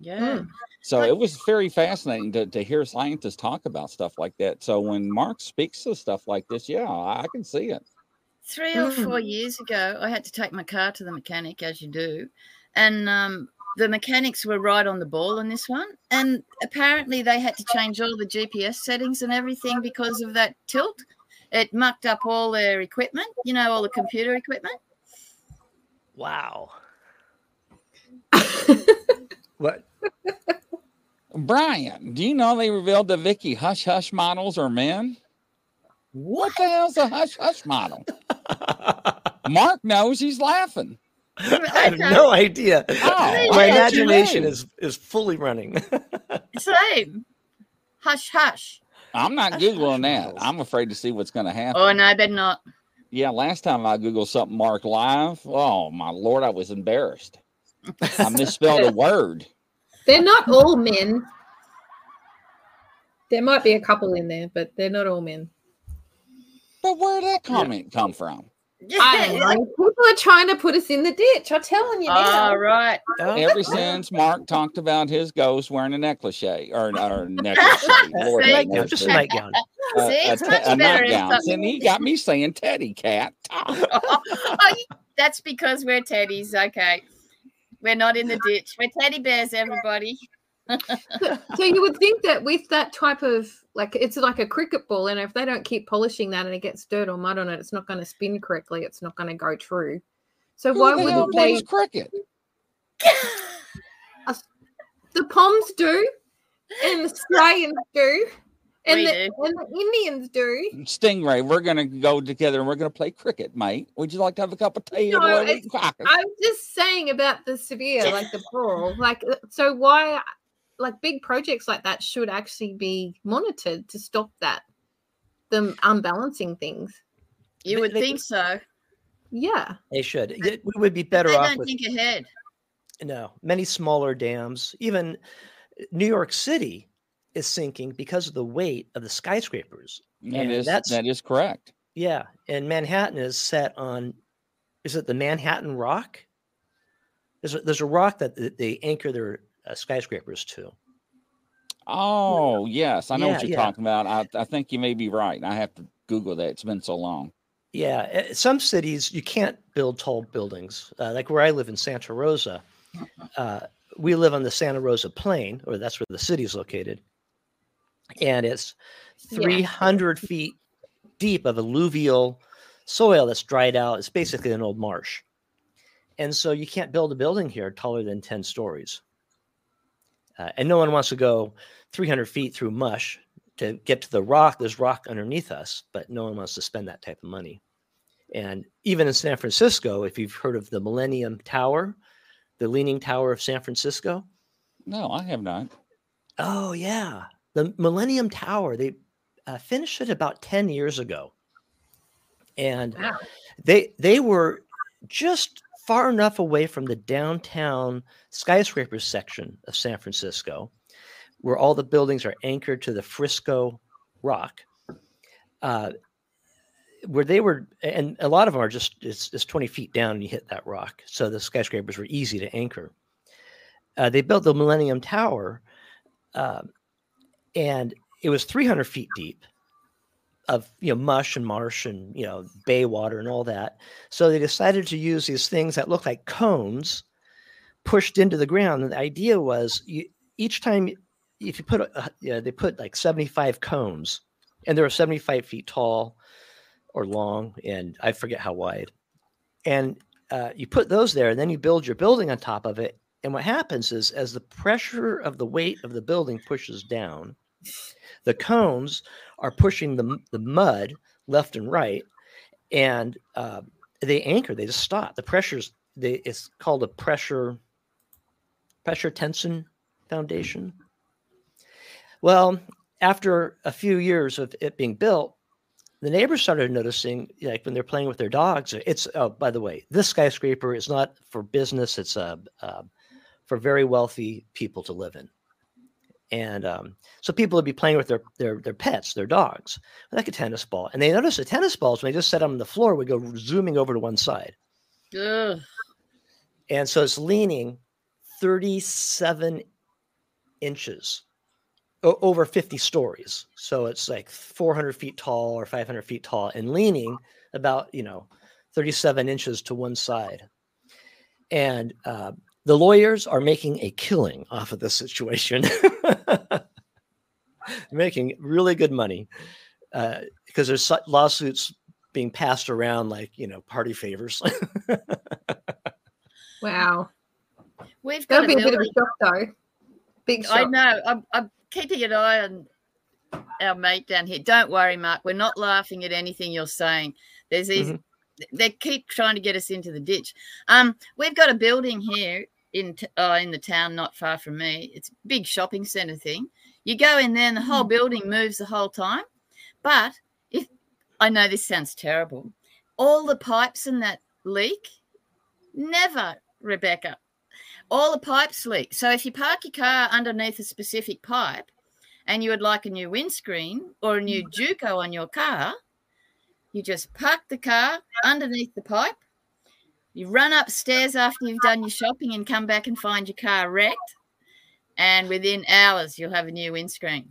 Yeah. So it was very fascinating to hear scientists talk about stuff like that. So when Mark speaks to stuff like this, I can see it. 3 or 4 years ago, I had to take my car to the mechanic, as you do, and the mechanics were right on the ball on this one, and apparently they had to change all the GPS settings and everything because of that tilt. It mucked up all their equipment, all the computer equipment. Wow. What? Brian, do you know they revealed the Vicky hush-hush models are men? What the hell's a hush-hush model? Mark knows, he's laughing. I have no idea. Oh, my imagination is fully running. Same. Hush-hush. I'm not Googling that. I'm afraid to see what's going to happen. Oh, no, I bet not. Yeah, last time I Googled something, Mark, live. Oh, my Lord, I was embarrassed. I misspelled a word. They're not all men. There might be a couple in there, but they're not all men. But where did that comment come from? I don't know. People are trying to put us in the ditch. I'm telling you. All right. Ever since Mark talked about his ghost wearing a nightgown. See, it's much better. And he got me saying teddy cat. That's because we're teddies. Okay. We're not in the ditch. We're teddy bears, everybody. So you would think that with that type of, like, it's like a cricket ball, and if they don't keep polishing that and it gets dirt or mud on it, it's not going to spin correctly. It's not going to go true. So why wouldn't they? Cricket. The Poms do, and the Australians do, and the Indians do. Stingray, we're going to go together and we're going to play cricket, mate. Would you like to have a cup of tea? No, I'm just saying about the severe, like the ball. So why... Like big projects like that should actually be monitored to stop them unbalancing things. You would think so. Yeah. They should. We would be better off. They don't think ahead. No. Many smaller dams. Even New York City is sinking because of the weight of the skyscrapers. That is correct. Yeah. And Manhattan is set on, is it the Manhattan Rock? There's a rock that they anchor their skyscrapers too. Oh yes, I know what you're talking about. I think you may be right. I have to Google that. It's been so long. Yeah, some cities you can't build tall buildings. Like where I live in Santa Rosa, we live on the Santa Rosa Plain, or that's where the city is located, and it's 300 feet deep of alluvial soil that's dried out. It's basically an old marsh, and so you can't build a building here taller than 10 stories. And no one wants to go 300 feet through mush to get to the rock. There's rock underneath us, but no one wants to spend that type of money. And even in San Francisco, if you've heard of the Millennium Tower, the Leaning Tower of San Francisco. No, I have not. Oh, yeah. The Millennium Tower, they finished it about 10 years ago. And wow. They were just far enough away from the downtown skyscraper section of San Francisco, where all the buildings are anchored to the Frisco rock, where they were, and a lot of them are just, it's 20 feet down and you hit that rock. So the skyscrapers were easy to anchor. They built the Millennium Tower, and it was 300 feet deep of, mush and marsh and, bay water and all that. So they decided to use these things that looked like cones pushed into the ground. And the idea was each time, if you put, they put like 75 cones, and they were 75 feet tall or long, and I forget how wide. And you put those there, and then you build your building on top of it. And what happens is, as the pressure of the weight of the building pushes down, the cones are pushing the mud left and right, and they anchor. They just stop. The pressures. It's called a pressure tensing foundation. Well, after a few years of it being built, the neighbors started noticing, like when they're playing with their dogs. Oh, by the way, this skyscraper is not for business. It's for very wealthy people to live in. And so people would be playing with their pets, their dogs, like a tennis ball. And they noticed the tennis balls, when they just set them on the floor, would go zooming over to one side. Ugh. And so it's leaning 37 inches over 50 stories. So it's like 400 feet tall or 500 feet tall and leaning about, 37 inches to one side. And the lawyers are making a killing off of this situation, making really good money because there's lawsuits being passed around like, party favors. Wow. We've got a bit of a shock, though. Big shock. I know. I'm keeping an eye on our mate down here. Don't worry, Mark. We're not laughing at anything you're saying. There's these they keep trying to get us into the ditch. We've got a building here in the town not far from me. It's a big shopping centre thing. You go in there and the whole building moves the whole time. But if I know this sounds terrible, all the pipes in that leak, never, Rebecca. All the pipes leak. So if you park your car underneath a specific pipe and you would like a new windscreen or a new Juco on your car, you just park the car underneath the pipe. You run upstairs after you've done your shopping and come back and find your car wrecked. And within hours, you'll have a new windscreen.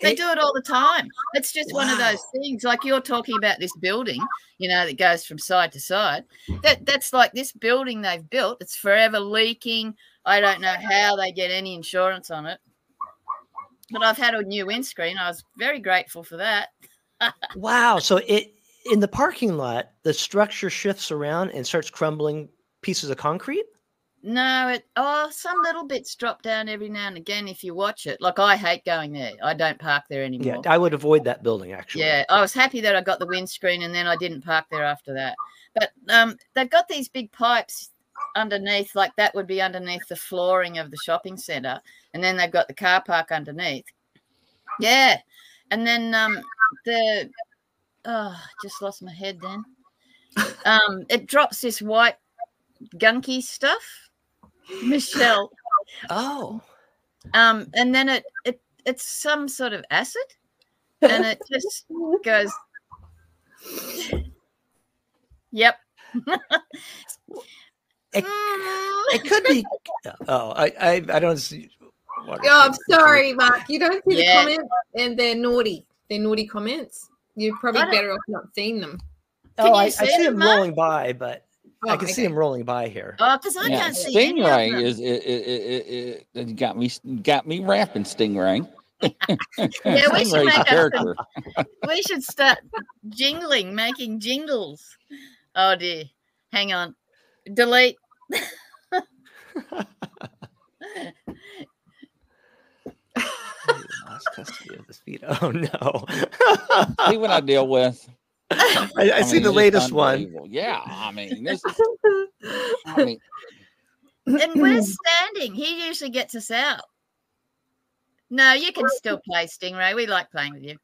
They do it all the time. It's just one of those things. Like you're talking about this building, that goes from side to side. That's like this building they've built. It's forever leaking. I don't know how they get any insurance on it. But I've had a new windscreen. I was very grateful for that. Wow. So in the parking lot, the structure shifts around and starts crumbling pieces of concrete? No, some little bits drop down every now and again if you watch it. Like, I hate going there. I don't park there anymore. Yeah, I would avoid that building, actually. Yeah, I was happy that I got the windscreen and then I didn't park there after that. But they've got these big pipes underneath, like that would be underneath the flooring of the shopping centre. And then they've got the car park underneath. Yeah. And then just lost my head then. It drops this white gunky stuff, Michelle. Oh. And then it's some sort of acid, and it just goes. Yep. it could be. Oh, I don't see. Oh, I'm sorry, Mark. You don't see the comments, and they're naughty. They're naughty comments. You're probably better off not seeing them. Oh, I see them rolling by, but. I can see him rolling by here. Oh, because I can't see him. Stingray is it got me rapping Stingray. Yeah, we should make we should start making jingles. Oh dear. Hang on. Delete. Lost custody of this video. Oh no. See what I deal with. I see the latest one. Yeah, I mean, this is, and we're standing. He usually gets us out. No, you can still play, Stingray. We like playing with you.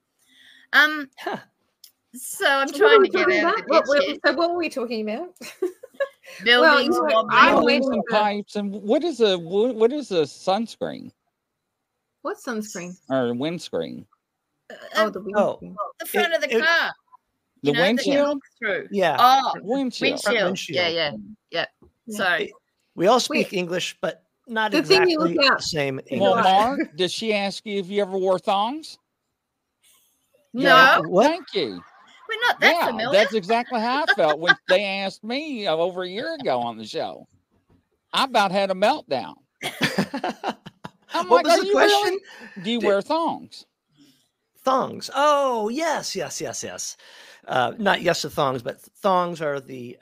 So I'm trying to get out of it. So what were we talking about? Buildings, well, and pipes, and what is a sunscreen? What sunscreen? Or windscreen? The front of the car. The windshield? Yeah. Oh, windshield. Yeah. So we all speak English, but not exactly the same English. Well, Mark, does she ask you if you ever wore thongs? No. Thank you. We're not that familiar. That's exactly how I felt when they asked me over a year ago on the show. I about had a meltdown. I'm like, are you really? Do you wear thongs? Thongs. Oh, yes. Not yes to thongs, but thongs are the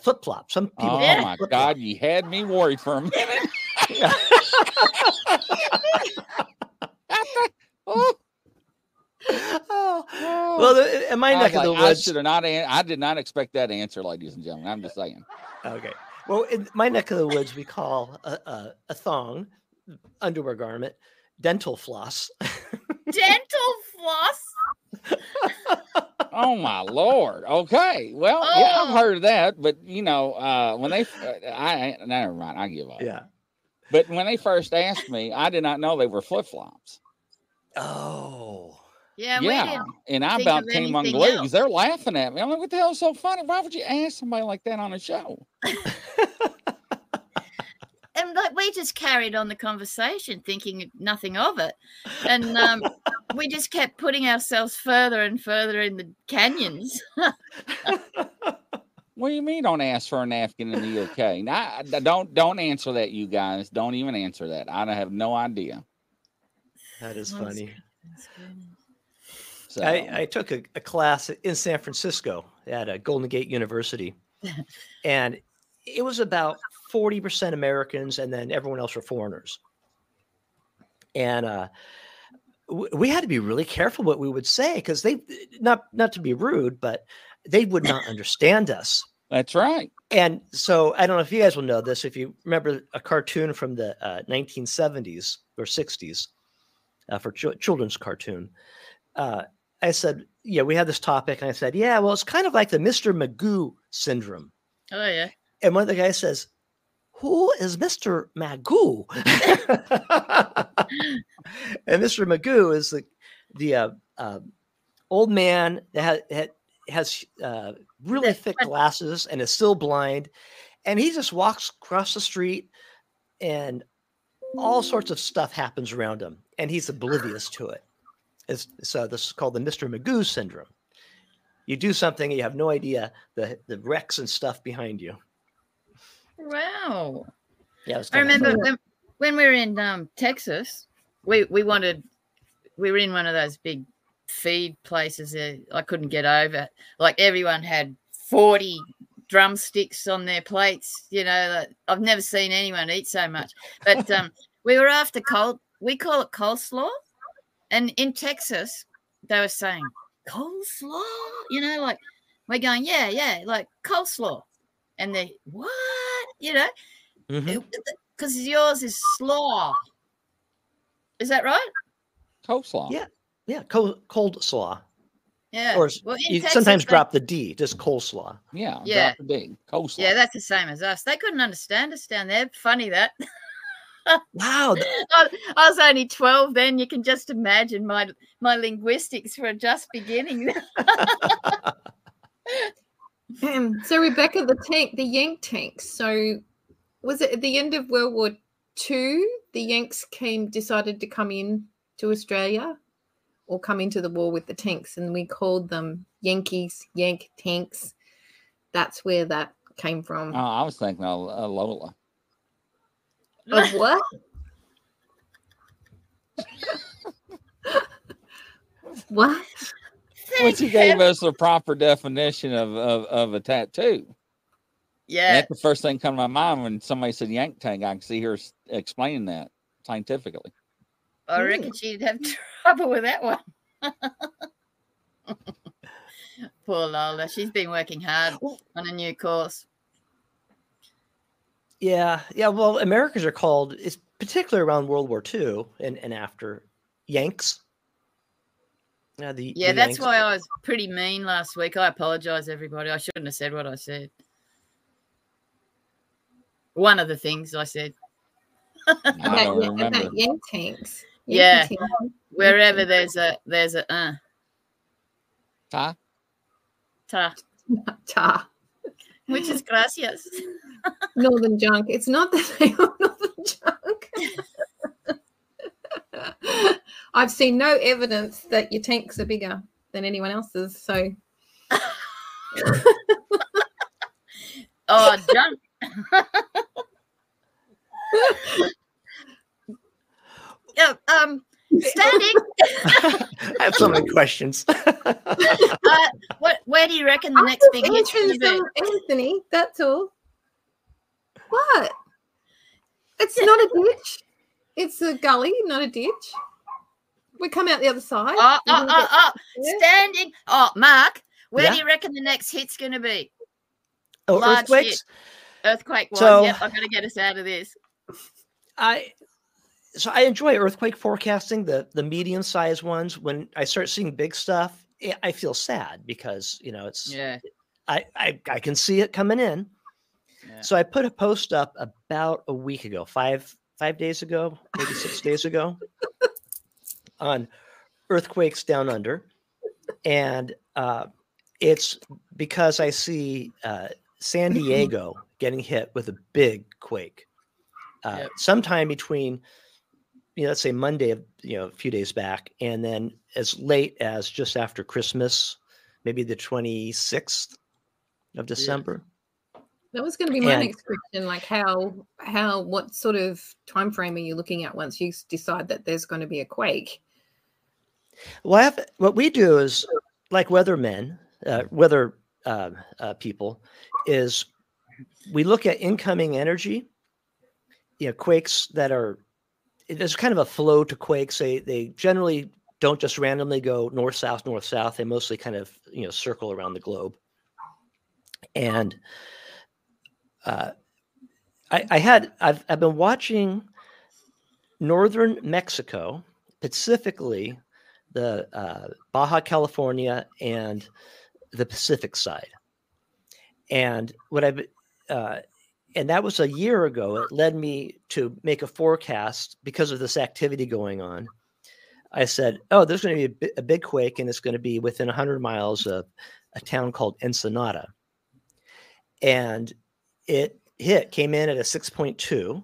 flip flops. Some people. Oh my God, you had me worried for a minute. Well, in my neck of the woods, I did not expect that answer, ladies and gentlemen. I'm just saying. Okay. Well, in my neck of the woods, we call a thong, underwear garment, dental floss. Dental floss? Oh my Lord. Okay. Well, yeah, I've heard of that, but you know, when they, never mind. I give up. Yeah. But when they first asked me, I did not know they were flip flops. Oh. Yeah, and I about came unglued because they're laughing at me. I'm like, what the hell is so funny? Why would you ask somebody like that on a show? And like, we just carried on the conversation thinking nothing of it. And we just kept putting ourselves further and further in the canyons. What do you mean don't ask for a napkin in the UK? Now, don't answer that, you guys. Don't even answer that. I have no idea. That is funny. That's good. So. I took a class in San Francisco at Golden Gate University, and it was about 40% Americans, and then everyone else were foreigners. And we had to be really careful what we would say because they, not to be rude, but they would not understand us. That's right. And so I don't know if you guys will know this. If you remember a cartoon from the 1970s or 60s, for children's cartoon, I said, yeah, we had this topic. And I said, yeah, well, it's kind of like the Mr. Magoo syndrome. Oh, yeah. And one of the guys says, who is Mr. Magoo? And Mr. Magoo is the old man that has really thick glasses and is still blind. And he just walks across the street and all sorts of stuff happens around him. And he's oblivious to it. So this is called the Mr. Magoo syndrome. You do something, you have no idea the wrecks and stuff behind you. Wow. Yeah, I remember when we were in Texas, we were in one of those big feed places that I couldn't get over. Like everyone had 40 drumsticks on their plates. You know, like, I've never seen anyone eat so much. But we were after we call it coleslaw. And in Texas, they were saying, coleslaw? You know, like, we're going, yeah, like, coleslaw. And they, what? You know? Because yours is slaw. Is that right? Coleslaw. Yeah, cold slaw. Yeah. Or well, you Texas, sometimes drop the D, just coleslaw. Yeah. Drop the D, coleslaw. Yeah, that's the same as us. They couldn't understand us down there. Funny that. Wow. I was only 12 then. You can just imagine my linguistics were just beginning. So Rebecca, the Yank tanks. So was it at the end of World War II, the Yanks decided to come in to Australia or come into the war with the tanks, and we called them Yankees, Yank tanks. That's where that came from. Oh, I was thinking Lola. Of what? What? Which he gave us a proper definition of a tattoo. Yeah. That's the first thing come to my mind when somebody said yank tank. I can see her explaining that scientifically. I reckon she'd have trouble with that one. Poor Lola. She's been working hard on a new course. Yeah. Well, Americans are called, it's particularly around World War II and after, Yanks. Yeah, that's why I was pretty mean last week. I apologize, everybody. I shouldn't have said what I said. One of the things I said. I don't remember. Yeah, wherever there's a ta, which is gracias. Northern junk. It's not the name of northern junk. I've seen no evidence that your tanks are bigger than anyone else's. So, oh, junk. Standing. I have so many questions. Where do you reckon the next big hit will be? Anthony, that's all. What? It's not a ditch. It's a gully, not a ditch. We come out the other side. Standing. Oh, Mark, where do you reckon the next hit's going to be? Oh, large earthquakes? Hit. Earthquake one. So, yep, I'm going to get us out of this. So I enjoy earthquake forecasting, the medium-sized ones. When I start seeing big stuff, I feel sad because, you know, it's I can see it coming in. Yeah. So I put a post up about a week ago, five days ago, maybe 6 days ago, on Earthquakes Down Under. And it's because I see San Diego getting hit with a big quake sometime between, you know, let's say Monday, a few days back, and then as late as just after Christmas, maybe the 26th of December. Yeah. That was going to be my next question. Like what sort of time frame are you looking at once you decide that there's going to be a quake? Well, what we do is, like weathermen, people, is we look at incoming energy, you know, quakes that are, there's kind of a flow to quakes. They generally don't just randomly go north-south, north-south. They mostly kind of, you know, circle around the globe. And I've been watching northern Mexico, specifically the Baja California and the Pacific side. And what I've and that was a year ago. It led me to make a forecast because of this activity going on. I said, "Oh, there's going to be a big quake, and it's going to be within 100 miles of a town called Ensenada." And it came in at a 6.2,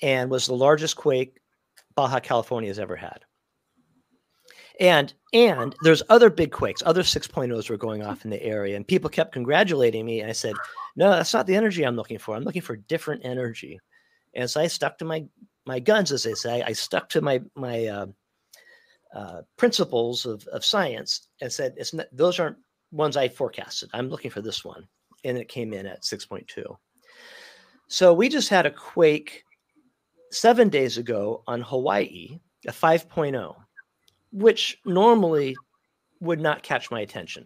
and was the largest quake Baja California has ever had. And there's other big quakes, other 6.0s were going off in the area, and people kept congratulating me. And I said, no, that's not the energy I'm looking for. I'm looking for different energy. And so I stuck to my guns, as they say. I stuck to my principles of science and said, it's not, those aren't ones I forecasted. I'm looking for this one. And it came in at 6.2. So we just had a quake 7 days ago on Hawaii, a 5.0. which normally would not catch my attention.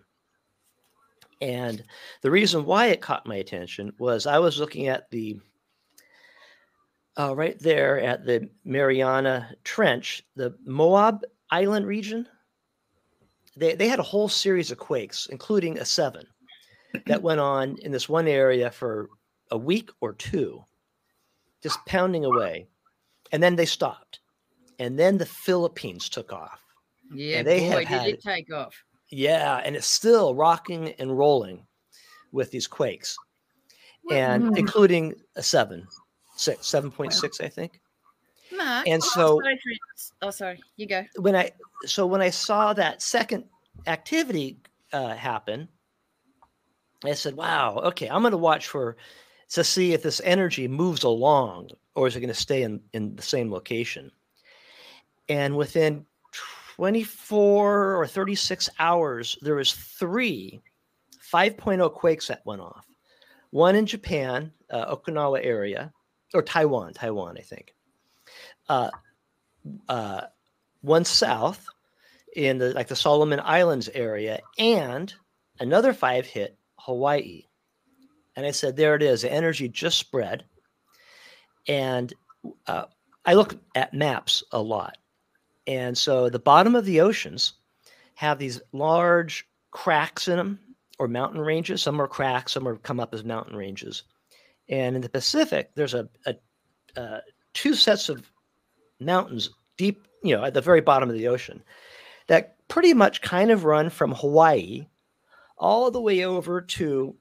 And the reason why it caught my attention was I was looking at the, right there at the Mariana Trench, the Moab Island region. They had a whole series of quakes, including a 7, that went on in this one area for a week or two, just pounding away. And then they stopped. And then the Philippines took off. Yeah, boy, did it take off. Yeah, and it's still rocking and rolling with these quakes, and including a 7.6, I think. Mark, and so, sorry, you go. When I saw that second activity happen, I said, "Wow, okay, I'm going to watch to see if this energy moves along, or is it going to stay in the same location?" And within 24 or 36 hours, there was 3 5.0 quakes that went off. One in Japan, Okinawa area, or Taiwan, I think. One south in the Solomon Islands area, and another 5 hit Hawaii. And I said, there it is. The energy just spread. And I look at maps a lot. And so the bottom of the oceans have these large cracks in them, or mountain ranges. Some are cracks, some are come up as mountain ranges. And in the Pacific, there's two sets of mountains deep, you know, at the very bottom of the ocean that pretty much kind of run from Hawaii all the way over to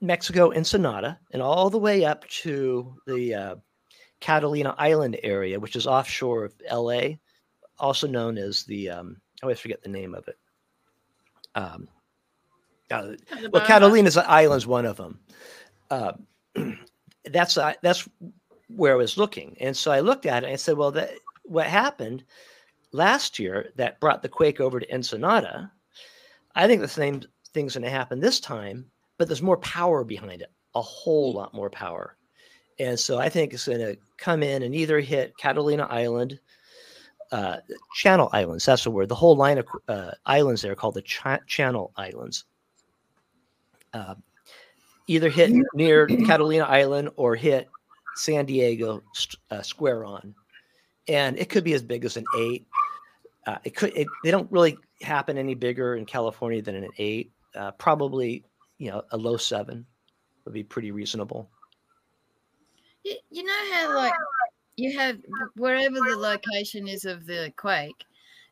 Mexico, Ensenada, and all the way up to the Catalina Island area, which is offshore of LA, also known as the, I always forget the name of it. Well, Catalina's Island's one of them. That's where I was looking. And so I looked at it and I said, well, what happened last year that brought the quake over to Ensenada, I think the same thing's going to happen this time, but there's more power behind it, a whole lot more power. And so I think it's going to come in and either hit Catalina Island, Channel Islands, that's the word, the whole line of islands there called the Channel Islands. Either hit near Catalina Island or hit San Diego square on. And it could be as big as an 8. They don't really happen any bigger in California than an 8. Probably, you know, a low 7 would be pretty reasonable. You know how, like, you have wherever the location is of the quake,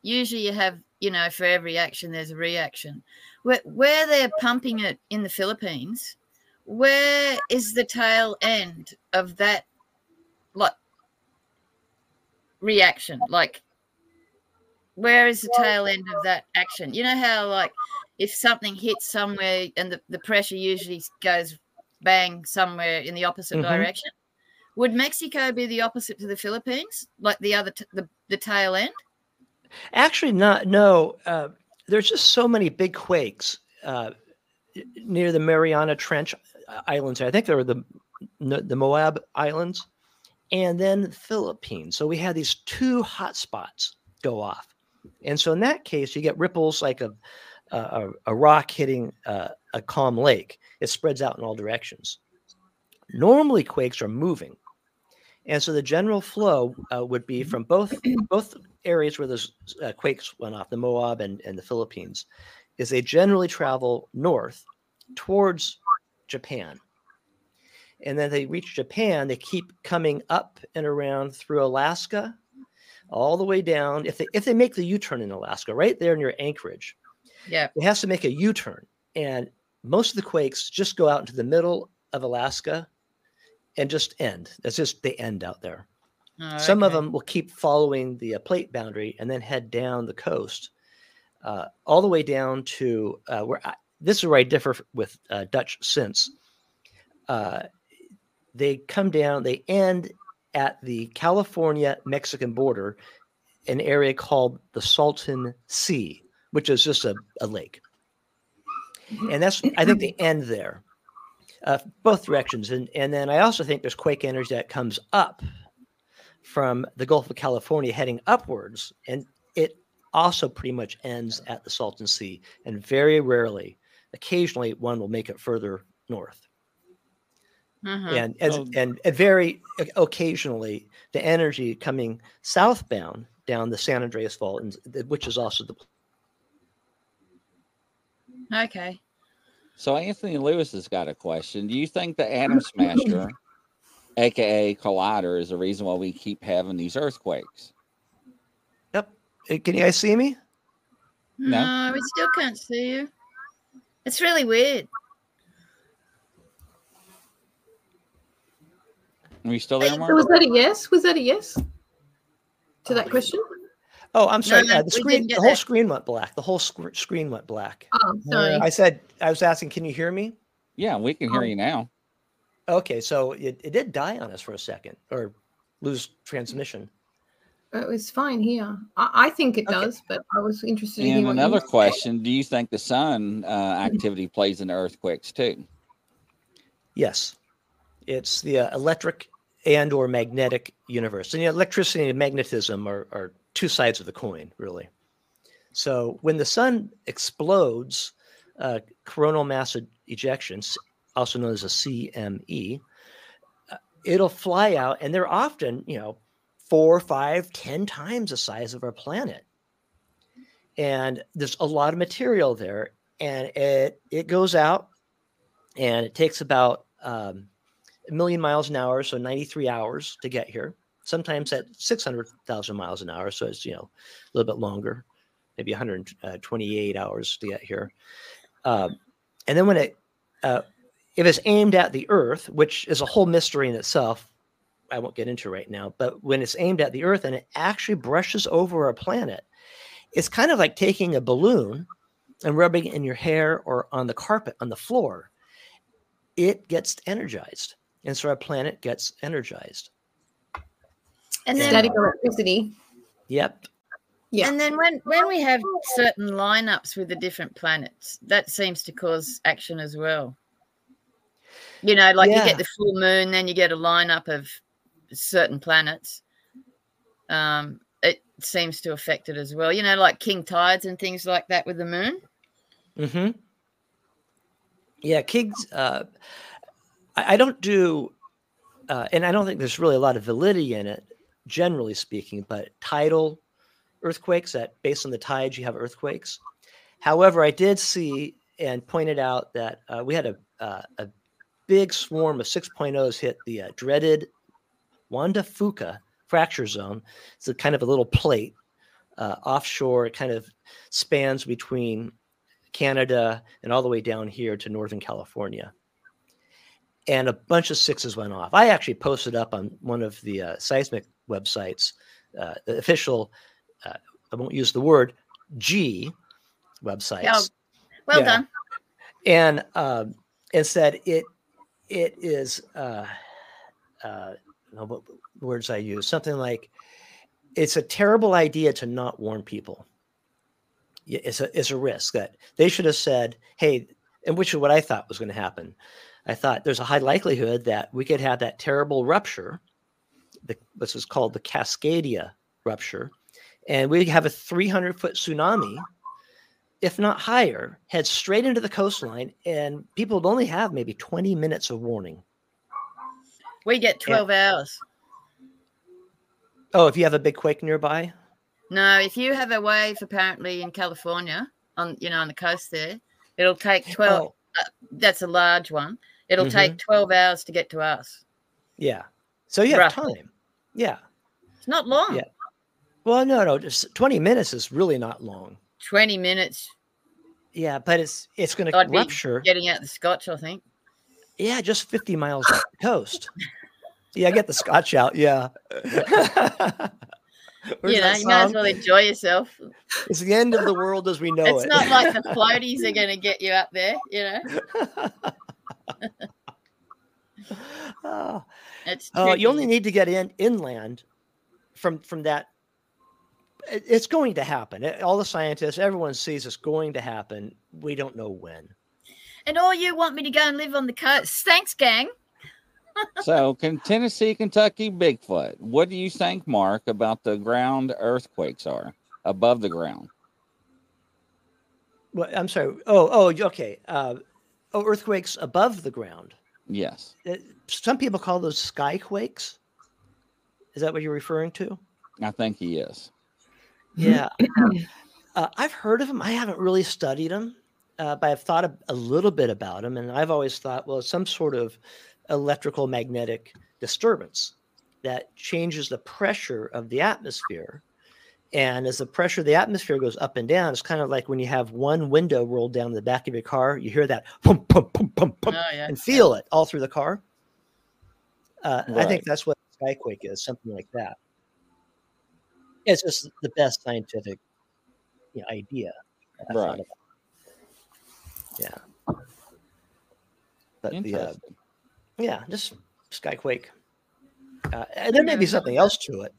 usually you have, you know, for every action, there's a reaction. Where they're pumping it in the Philippines, where is the tail end of that, like, reaction? Like, where is the tail end of that action? You know how, like, if something hits somewhere and the pressure usually goes bang somewhere in the opposite direction? Would Mexico be the opposite to the Philippines, like the other the tail end? Actually, not. No, there's just so many big quakes near the Mariana Trench Islands. I think there were the Moab Islands, and then the Philippines. So we had these two hot spots go off, and so in that case, you get ripples like a rock hitting a calm lake. It spreads out in all directions. Normally, quakes are moving. And so the general flow would be from both areas where those quakes went off, the Moab and the Philippines, is they generally travel north towards Japan. And then they reach Japan, they keep coming up and around through Alaska, all the way down. If they make the U-turn in Alaska, right there near Anchorage, yeah, it has to make a U-turn. And most of the quakes just go out into the middle of Alaska and just end. That's just they end out there. Oh, some of them will keep following the plate boundary and then head down the coast all the way down to this is where I differ with Dutch Sense. They come down, they end at the California-Mexican border, an area called the Salton Sea, which is just a lake. And that's, I think, they end there. Both directions. And then I also think there's quake energy that comes up from the Gulf of California heading upwards. And it also pretty much ends at the Salton Sea. And very rarely, occasionally, one will make it further north. And very occasionally, the energy coming southbound down the San Andreas Fault, which is also the... Okay. So Anthony Lewis has got a question. Do you think the atom smasher, aka collider, is the reason why we keep having these earthquakes? Yep. Can you guys see me? No, we still can't see you. It's really weird. Are you still there, Mark? Was that a yes? Was that a yes to that question? Oh, I'm sorry. No, the whole screen went black. The whole screen went black. Oh, sorry. I was asking, can you hear me? Yeah, we can hear you now. Okay, so it did die on us for a second, or lose transmission. It was fine here. I think it does, but I was interested in another question. Do you think the sun activity plays into earthquakes too? Yes, it's the electric and/or magnetic universe. And electricity and magnetism are two sides of the coin, really. So when the sun explodes, coronal mass ejection, also known as a CME, it'll fly out, and they're often, 4, 5, 10 times the size of our planet. And there's a lot of material there, and it goes out, and it takes about 1,000,000 miles an hour, so 93 hours to get here. Sometimes at 600,000 miles an hour, so it's, you know, a little bit longer, maybe 128 hours to get here. And then when it, if it's aimed at the Earth, which is a whole mystery in itself, I won't get into right now, but when it's aimed at the Earth and it actually brushes over our planet, it's kind of like taking a balloon and rubbing it in your hair or on the carpet, on the floor. It gets energized. And so our planet gets energized. And then static electricity. Yep. Yeah. And then when we have certain lineups with the different planets, that seems to cause action as well. You know, like you get the full moon, then you get a lineup of certain planets. It seems to affect it as well. You know, like king tides and things like that with the moon. Mm-hmm. Yeah, kings. I don't do, and I don't think there's really a lot of validity in it, generally speaking, but tidal earthquakes, that based on the tides, you have earthquakes. However, I did see and pointed out that we had a big swarm of 6.0s hit the dreaded Juan de Fuca fracture zone. It's a kind of a little plate offshore. It kind of spans between Canada and all the way down here to Northern California. And a bunch of 6s went off. I actually posted up on one of the seismic websites, the official, I won't use the word, G websites. Oh, well done. And said it is, what words I use? Something like, it's a terrible idea to not warn people. It's a risk that they should have said, hey, and which is what I thought was going to happen. I thought there's a high likelihood that we could have that terrible rupture, this is called the Cascadia rupture, and we have a 300-foot tsunami, if not higher, head straight into the coastline, and people would only have maybe 20 minutes of warning. We get 12 hours. Oh, if you have a big quake nearby? No, if you have a wave apparently in California, on the coast there, it'll take 12. Oh. That's a large one. It'll take 12 hours to get to us. Yeah. So you have time. Yeah. It's not long. Yeah. Well, no. Just 20 minutes is really not long. 20 minutes. Yeah, but it's going to rupture. Getting out the scotch, I think. Yeah, just 50 miles off the coast. Yeah, get the scotch out. Yeah. You might as well enjoy yourself. It's the end of the world as we know it. It's not like the floaties are going to get you up there, you know. You only need to get inland from that. It's going to happen. All the scientists, everyone sees it's going to happen. We don't know when. And all you want me to go and live on the coast. Thanks, gang. So, Tennessee, Kentucky, Bigfoot. What do you think, Mark, about the ground earthquakes are above the ground? Well, I'm sorry. Oh, okay. Earthquakes above the ground. Yes. Some people call those sky quakes. Is that what you're referring to? I think he is. Yeah. I've heard of them. I haven't really studied them, but I've thought a little bit about them, and I've always thought, well, some sort of electrical magnetic disturbance that changes the pressure of the atmosphere. And as the pressure of the atmosphere goes up and down, it's kind of like when you have one window rolled down the back of your car, you hear that pump, pump, pump, pump, pump, and feel it all through the car. I think that's what a skyquake is, something like that. It's just the best scientific idea. Right. Yeah. But the, just skyquake. There may be something else to it.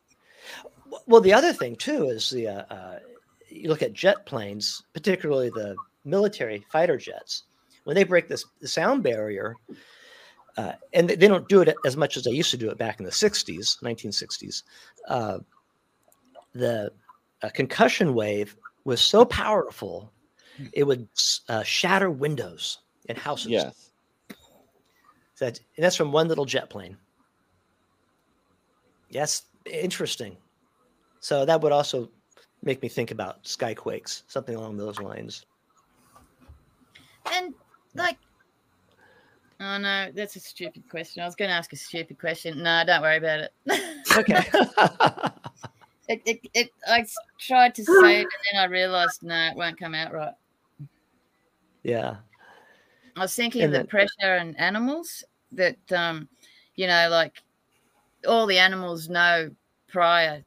Well, the other thing too is the you look at jet planes, particularly the military fighter jets, when they break this sound barrier, and they don't do it as much as they used to do it back in the 1960s. The concussion wave was so powerful, it would shatter windows in houses. Yes. And that's from one little jet plane. Yes, interesting. So that would also make me think about skyquakes, something along those lines. And like, oh no, that's a stupid question. I was going to ask a stupid question. No, don't worry about it. Okay. I tried to say it, and then I realised, no, it won't come out right. Yeah. I was thinking of the pressure and animals that, you know, like all the animals know prior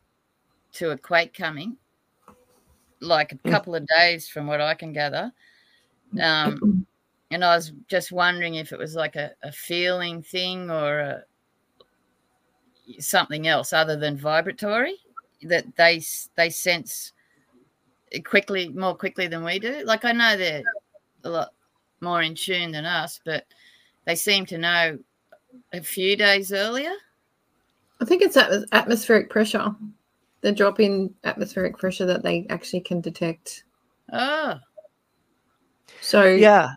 to a quake coming, like a couple of days from what I can gather. And I was just wondering if it was like a feeling thing or something else other than vibratory that they sense quickly, more quickly than we do. Like I know they're a lot more in tune than us, but they seem to know a few days earlier. I think it's atmospheric pressure, the drop in atmospheric pressure that they actually can detect. Oh. So yeah,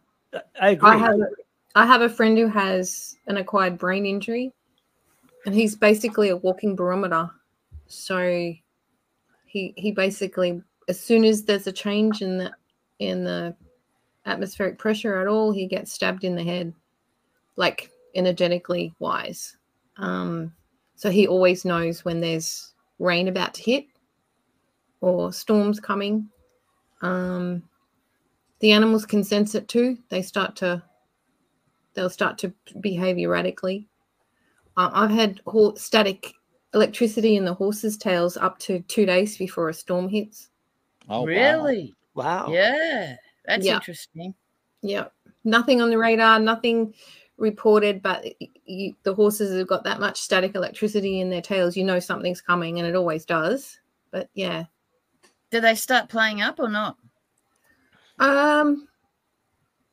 I agree. I have a friend who has an acquired brain injury, and he's basically a walking barometer. So he basically, as soon as there's a change in the atmospheric pressure at all, he gets stabbed in the head, like energetically wise. So he always knows when there's rain about to hit or storms coming. The animals can sense it too. They'll start to behave erratically. I've had static electricity in the horses' tails up to 2 days before a storm hits. Oh, really? Wow. Yeah, that's interesting. Yeah, nothing on the radar, nothing reported, but the horses have got that much static electricity in their tails. You know something's coming, and it always does. But yeah, do they start playing up or not?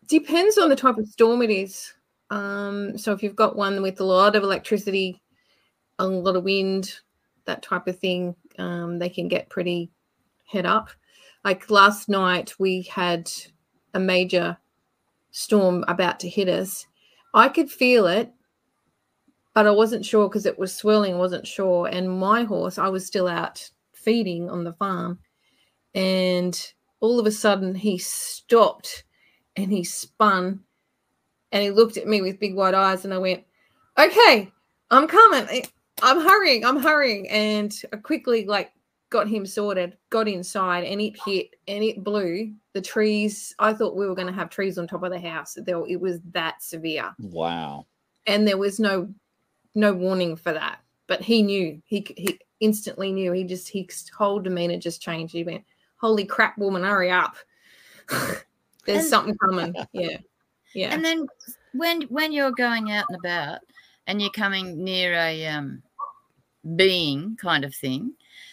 Depends on the type of storm it is. So if you've got one with a lot of electricity, a lot of wind, that type of thing, they can get pretty head up. Like last night we had a major storm about to hit us. I could feel it, but I wasn't sure because it was swirling. I wasn't sure. And my horse, I was still out feeding on the farm, and all of a sudden he stopped and he spun and he looked at me with big wide eyes, and I went, okay, I'm coming. I'm hurrying. And I quickly like got him sorted, got inside, and it hit and it blew the trees. I thought we were going to have trees on top of the house. It was that severe. Wow. And there was no warning for that. But he knew. He instantly knew. His whole demeanor just changed. He went, holy crap, woman, hurry up. There's something coming. Yeah. Yeah. And then when you're going out and about and you're coming near a being kind of thing,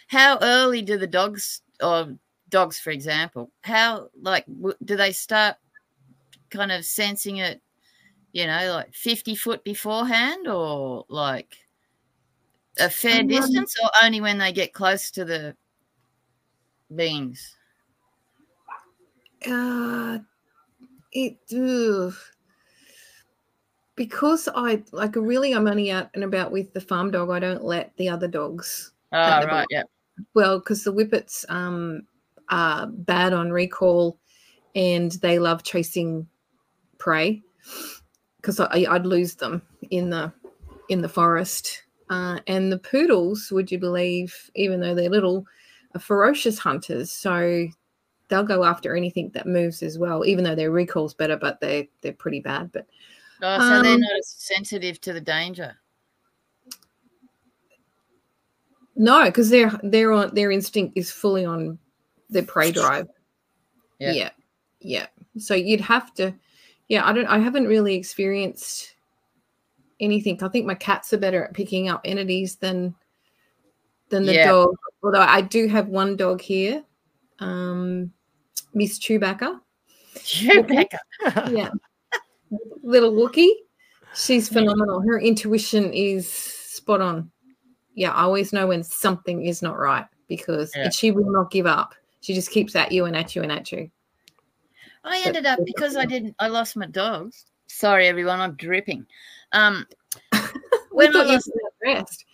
how early do the dogs, for example, how like do they start kind of sensing it, you know, like 50 foot beforehand, or like a fair distance, or only when they get close to the beings? Because I'm only out and about with the farm dog. I don't let the other dogs. Oh, right, dog. Yeah. Well, because the whippets are bad on recall, and they love chasing prey. Because I'd lose them in the forest. And the poodles, would you believe, even though they're little, are ferocious hunters. So they'll go after anything that moves as well. Even though their recall's better, but they're pretty bad. But so they're not as sensitive to the danger. No, because their instinct is fully on their prey drive. Yeah. Yeah. So you'd have to. Yeah, I haven't really experienced anything. I think my cats are better at picking up entities than the dog. Although I do have one dog here, Miss Chewbacca. Chewbacca. Yeah. Little Wookiee, she's phenomenal. Her intuition is spot on. Yeah, I always know when something is not right because she will not give up. She just keeps at you and at you and at you. I ended up, because I lost my dogs. Sorry, everyone, I'm dripping. When I lost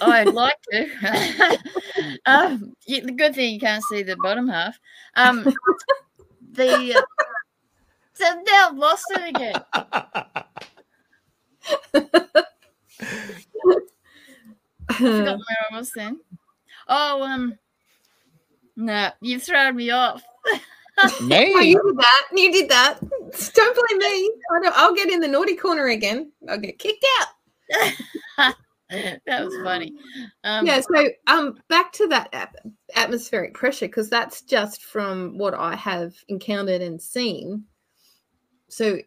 I'd like to. The good thing you can't see the bottom half. So now I've lost it again. I forgot where I was then. No, you've thrown me off. Me? Oh, you did that. You did that. Don't blame me. I'll get in the naughty corner again. I'll get kicked out. That was funny. Yeah, so back to that atmospheric pressure, because that's just from what I have encountered and seen. So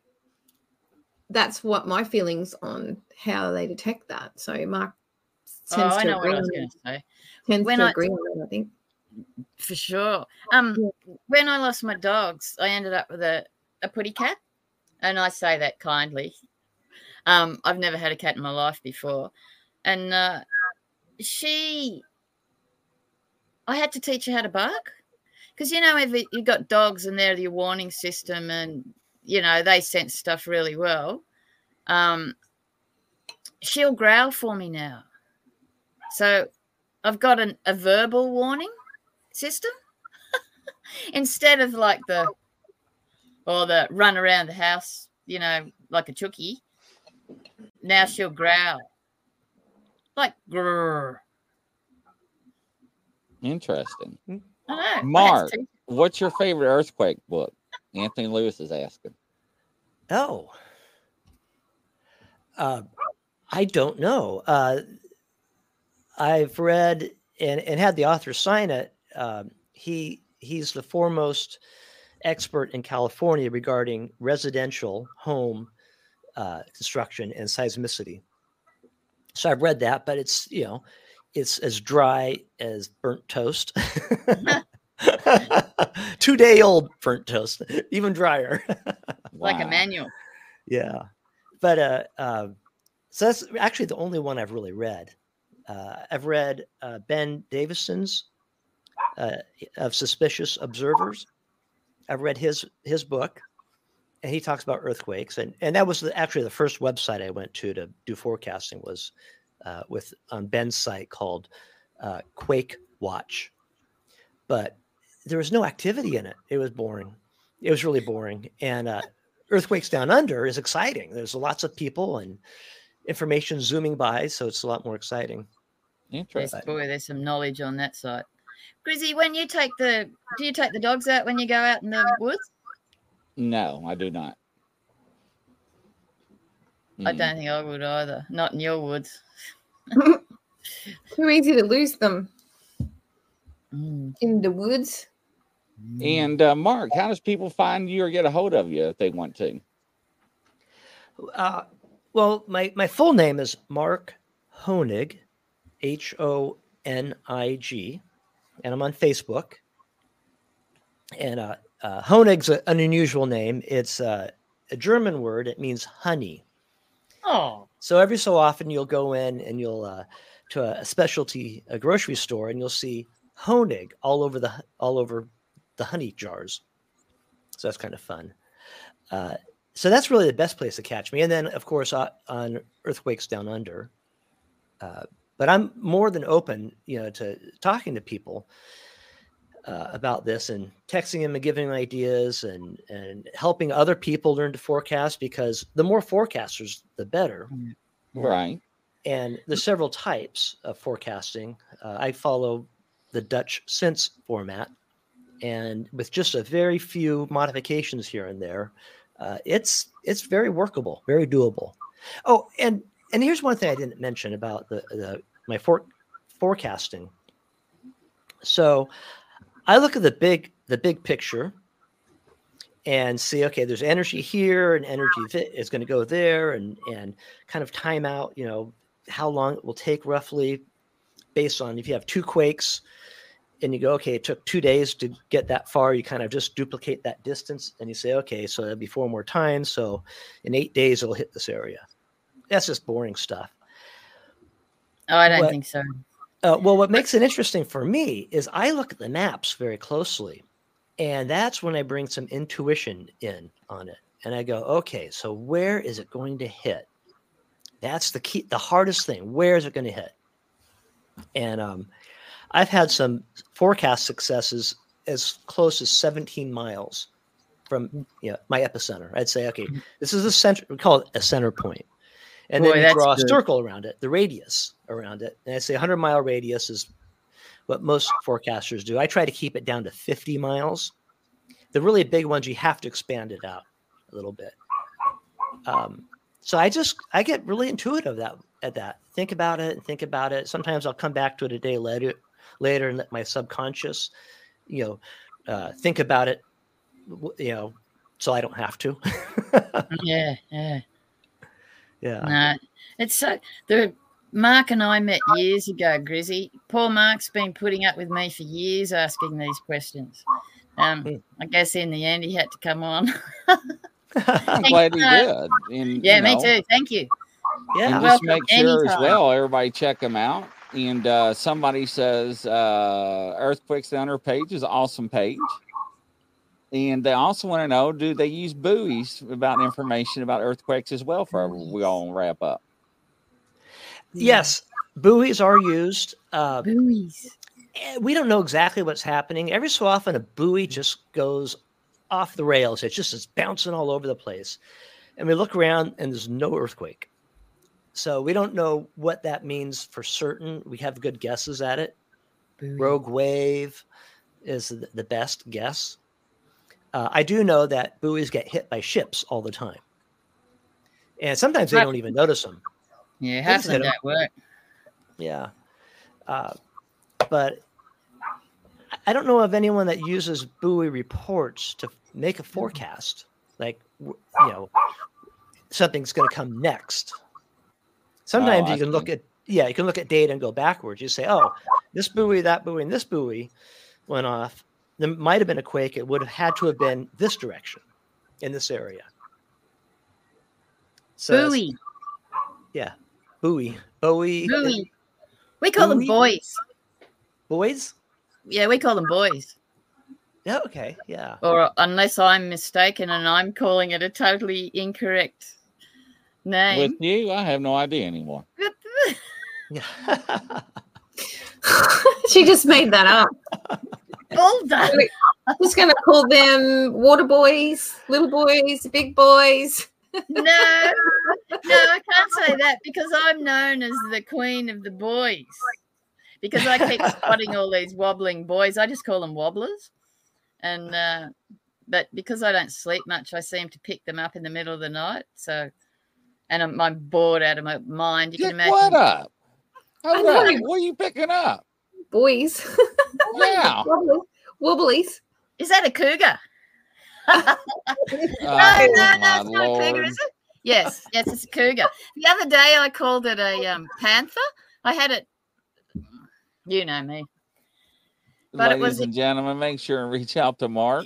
that's what my feelings on how they detect that. So Mark tends to agree. I know what I was going to say. Tends to agree on it, I think. For sure. When I lost my dogs, I ended up with a putty cat, and I say that kindly. I've never had a cat in my life before. And I had to teach her how to bark, because, you know, if you've got dogs and they're your warning system, and, you know, they sense stuff really well. She'll growl for me now. So I've got a verbal warning system instead of like the run around the house, you know, like a chookie. Now she'll growl. Like, grrr. Interesting. I know. Mark, what's your favorite earthquake book? Anthony Lewis is asking. Oh. I don't know. I've read and had the author sign it. He's the foremost expert in California regarding residential home construction and seismicity. So I've read that, but it's, you know, it's as dry as burnt toast. 2-day-old burnt toast, even drier. Like a manual. Yeah. But so that's actually the only one I've really read. I've read Ben Davison's of Suspicious Observers. I've read his book, and he talks about earthquakes. And that was actually the first website I went to do forecasting, was on Ben's site called Quake Watch. But there was no activity in it. It was boring. It was really boring. And Earthquakes Down Under is exciting. There's lots of people and information zooming by, so it's a lot more exciting. Interesting. Boy, there's some knowledge on that site. Grizzy, do you take the dogs out when you go out in the woods? No, I do not. I don't think I would either. Not in your woods. Too easy to lose them in the woods. And Mark, how does people find you or get a hold of you if they want to? Well, my full name is Mark Honig, H-O-N-I-G. And I'm on Facebook. And Honig's an unusual name. It's a German word. It means honey. Oh. So every so often you'll go in and you'll to a specialty grocery store, and you'll see Honig all over the honey jars. So that's kind of fun. So that's really the best place to catch me. And then, of course, on Earthquakes Down Under. But I'm more than open, you know, to talking to people about this, and texting them and giving them ideas, and helping other people learn to forecast, because the more forecasters, the better. Right. And there's several types of forecasting. I follow the Dutch Sense format, and with just a very few modifications here and there, it's very workable, very doable. Oh, and here's one thing I didn't mention about my forecasting. So I look at the big picture and see, okay, there's energy here, and energy is going to go there, and kind of time out, you know, how long it will take roughly, based on if you have 2 quakes and you go, okay, it took 2 days to get that far, you kind of just duplicate that distance and you say, okay, so that'll be 4 more times. So in 8 days, it'll hit this area. That's just boring stuff. Oh, I don't think so. Well, what makes it interesting for me is I look at the maps very closely, and that's when I bring some intuition in on it. And I go, okay, so where is it going to hit? That's the key, the hardest thing. Where is it going to hit? And I've had some forecast successes as close as 17 miles from my epicenter. I'd say, okay, this is the center. We call it a center point. And then you draw a circle around it, the radius around it. And I'd say 100-mile radius is what most forecasters do. I try to keep it down to 50 miles. The really big ones, you have to expand it out a little bit. So I get really intuitive at that. Think about it. Sometimes I'll come back to it a day later and let my subconscious, think about it, so I don't have to. Yeah. No, it's so Mark and I met years ago, Grizzy. Poor Mark's been putting up with me for years asking these questions. I guess in the end he had to come on. I'm glad he did. And, me too. Thank you. Yeah. And just make sure anytime. As well, everybody check him out. And somebody says Earthquakes Down Under page is an awesome page. And they also want to know, do they use buoys about information about earthquakes as well for we all wrap up? Yes, buoys are used. Buoys. We don't know exactly what's happening. Every so often a buoy just goes off the rails. It's bouncing all over the place. And we look around and there's no earthquake. So we don't know what that means for certain. We have good guesses at it. Rogue wave is the best guess. I do know that buoys get hit by ships all the time. And sometimes they don't even notice them. Yeah, half of them don't work. Yeah. But I don't know of anyone that uses buoy reports to make a forecast. Like, something's going to come next. Sometimes you can look at, you can look at data and go backwards. You say, oh, this buoy, that buoy, and this buoy went off. There might have been a quake. It would have had to have been this direction in this area. So buoy. Yeah. Buoy. We call them boys. Boys? Yeah, we call them boys. Yeah, okay, yeah. Or unless I'm mistaken and I'm calling it a totally incorrect name. With you, I have no idea anymore. She just made that up. Boulder. I'm just going to call them water boys, little boys, big boys. No, I can't say that because I'm known as the queen of the boys because I keep spotting all these wobbling boys. I just call them wobblers. And but because I don't sleep much, I seem to pick them up in the middle of the night. So, and I'm bored out of my mind. You can imagine. What up? All right. What are you picking up? Boys. Yeah. Wobblies. Is that a cougar? No, it's not a cougar, is it? Yes, it's a cougar. The other day I called it a panther. I had it, you know me. But Ladies and gentlemen, make sure and reach out to Mark.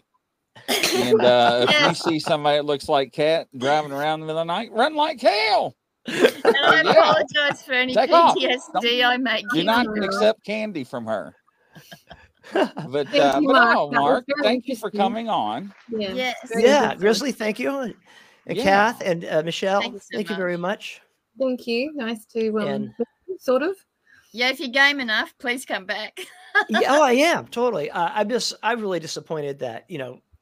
And if you see somebody that looks like cat driving around in the middle of the night, run like hell. And I apologize for any PTSD I make. Do not accept candy from her. But Mark, thank you for coming on. Yeah. Yeah, Grizzly, thank you. And Kath and Michelle, thank you very much. Thank you. Nice to sort of. Yeah, if you're game enough, please come back. I am totally. I'm really disappointed that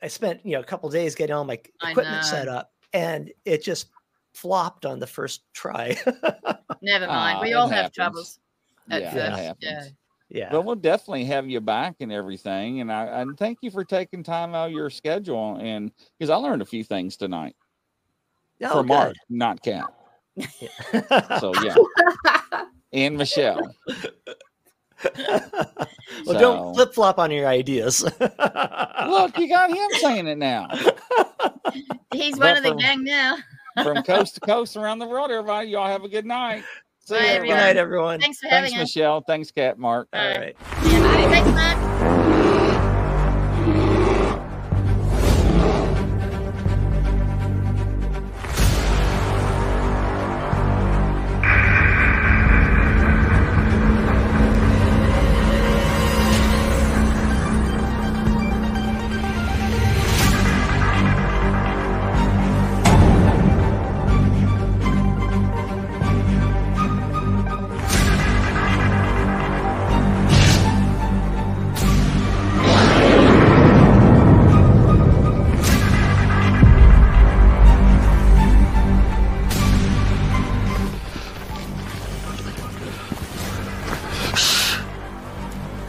I spent a couple of days getting all my equipment set up, and it just flopped on the first try. Never mind. We all have troubles at first. Yeah. But we'll definitely have you back and everything. And I thank you for taking time out of your schedule. And because I learned a few things tonight for Mark, not Kat. Yeah. So, yeah. And Michelle. Don't flip flop on your ideas. Look, you got him saying it now. He's one of the gang now. From coast to coast around the world, everybody. Y'all have a good night. See you. Good night, everyone. Thanks for having us. Thanks, Michelle. Thanks, Kat, Mark. All right. Yeah, bye. Thanks, Mark.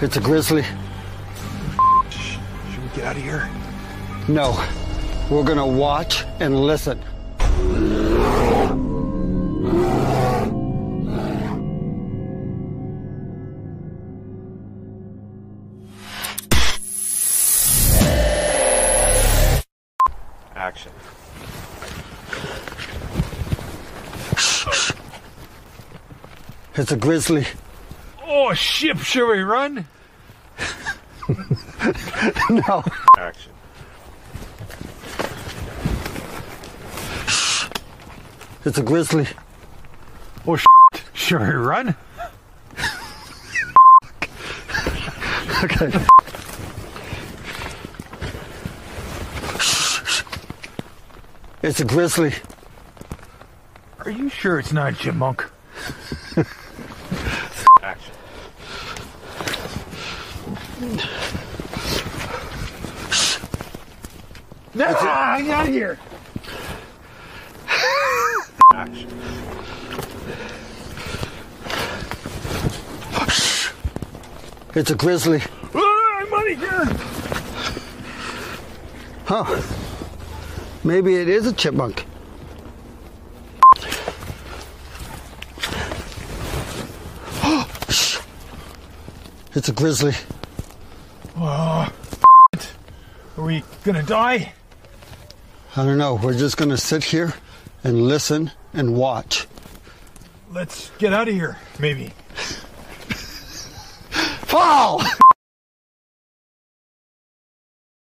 It's a grizzly. Should we get out of here? No. We're gonna watch and listen. Action. It's a grizzly. Oh, shit, should we run? No. Action. It's a grizzly. Oh, shit, should we run? Okay. It's a grizzly. Are you sure it's not a chipmunk? Action. No, I'm out of here. Action. It's a grizzly. I'm out of here. Huh. Maybe it is a chipmunk. It's a grizzly. Oh, f***. Are we gonna die? I don't know. We're just gonna sit here and listen and watch. Let's get out of here, maybe. Paul!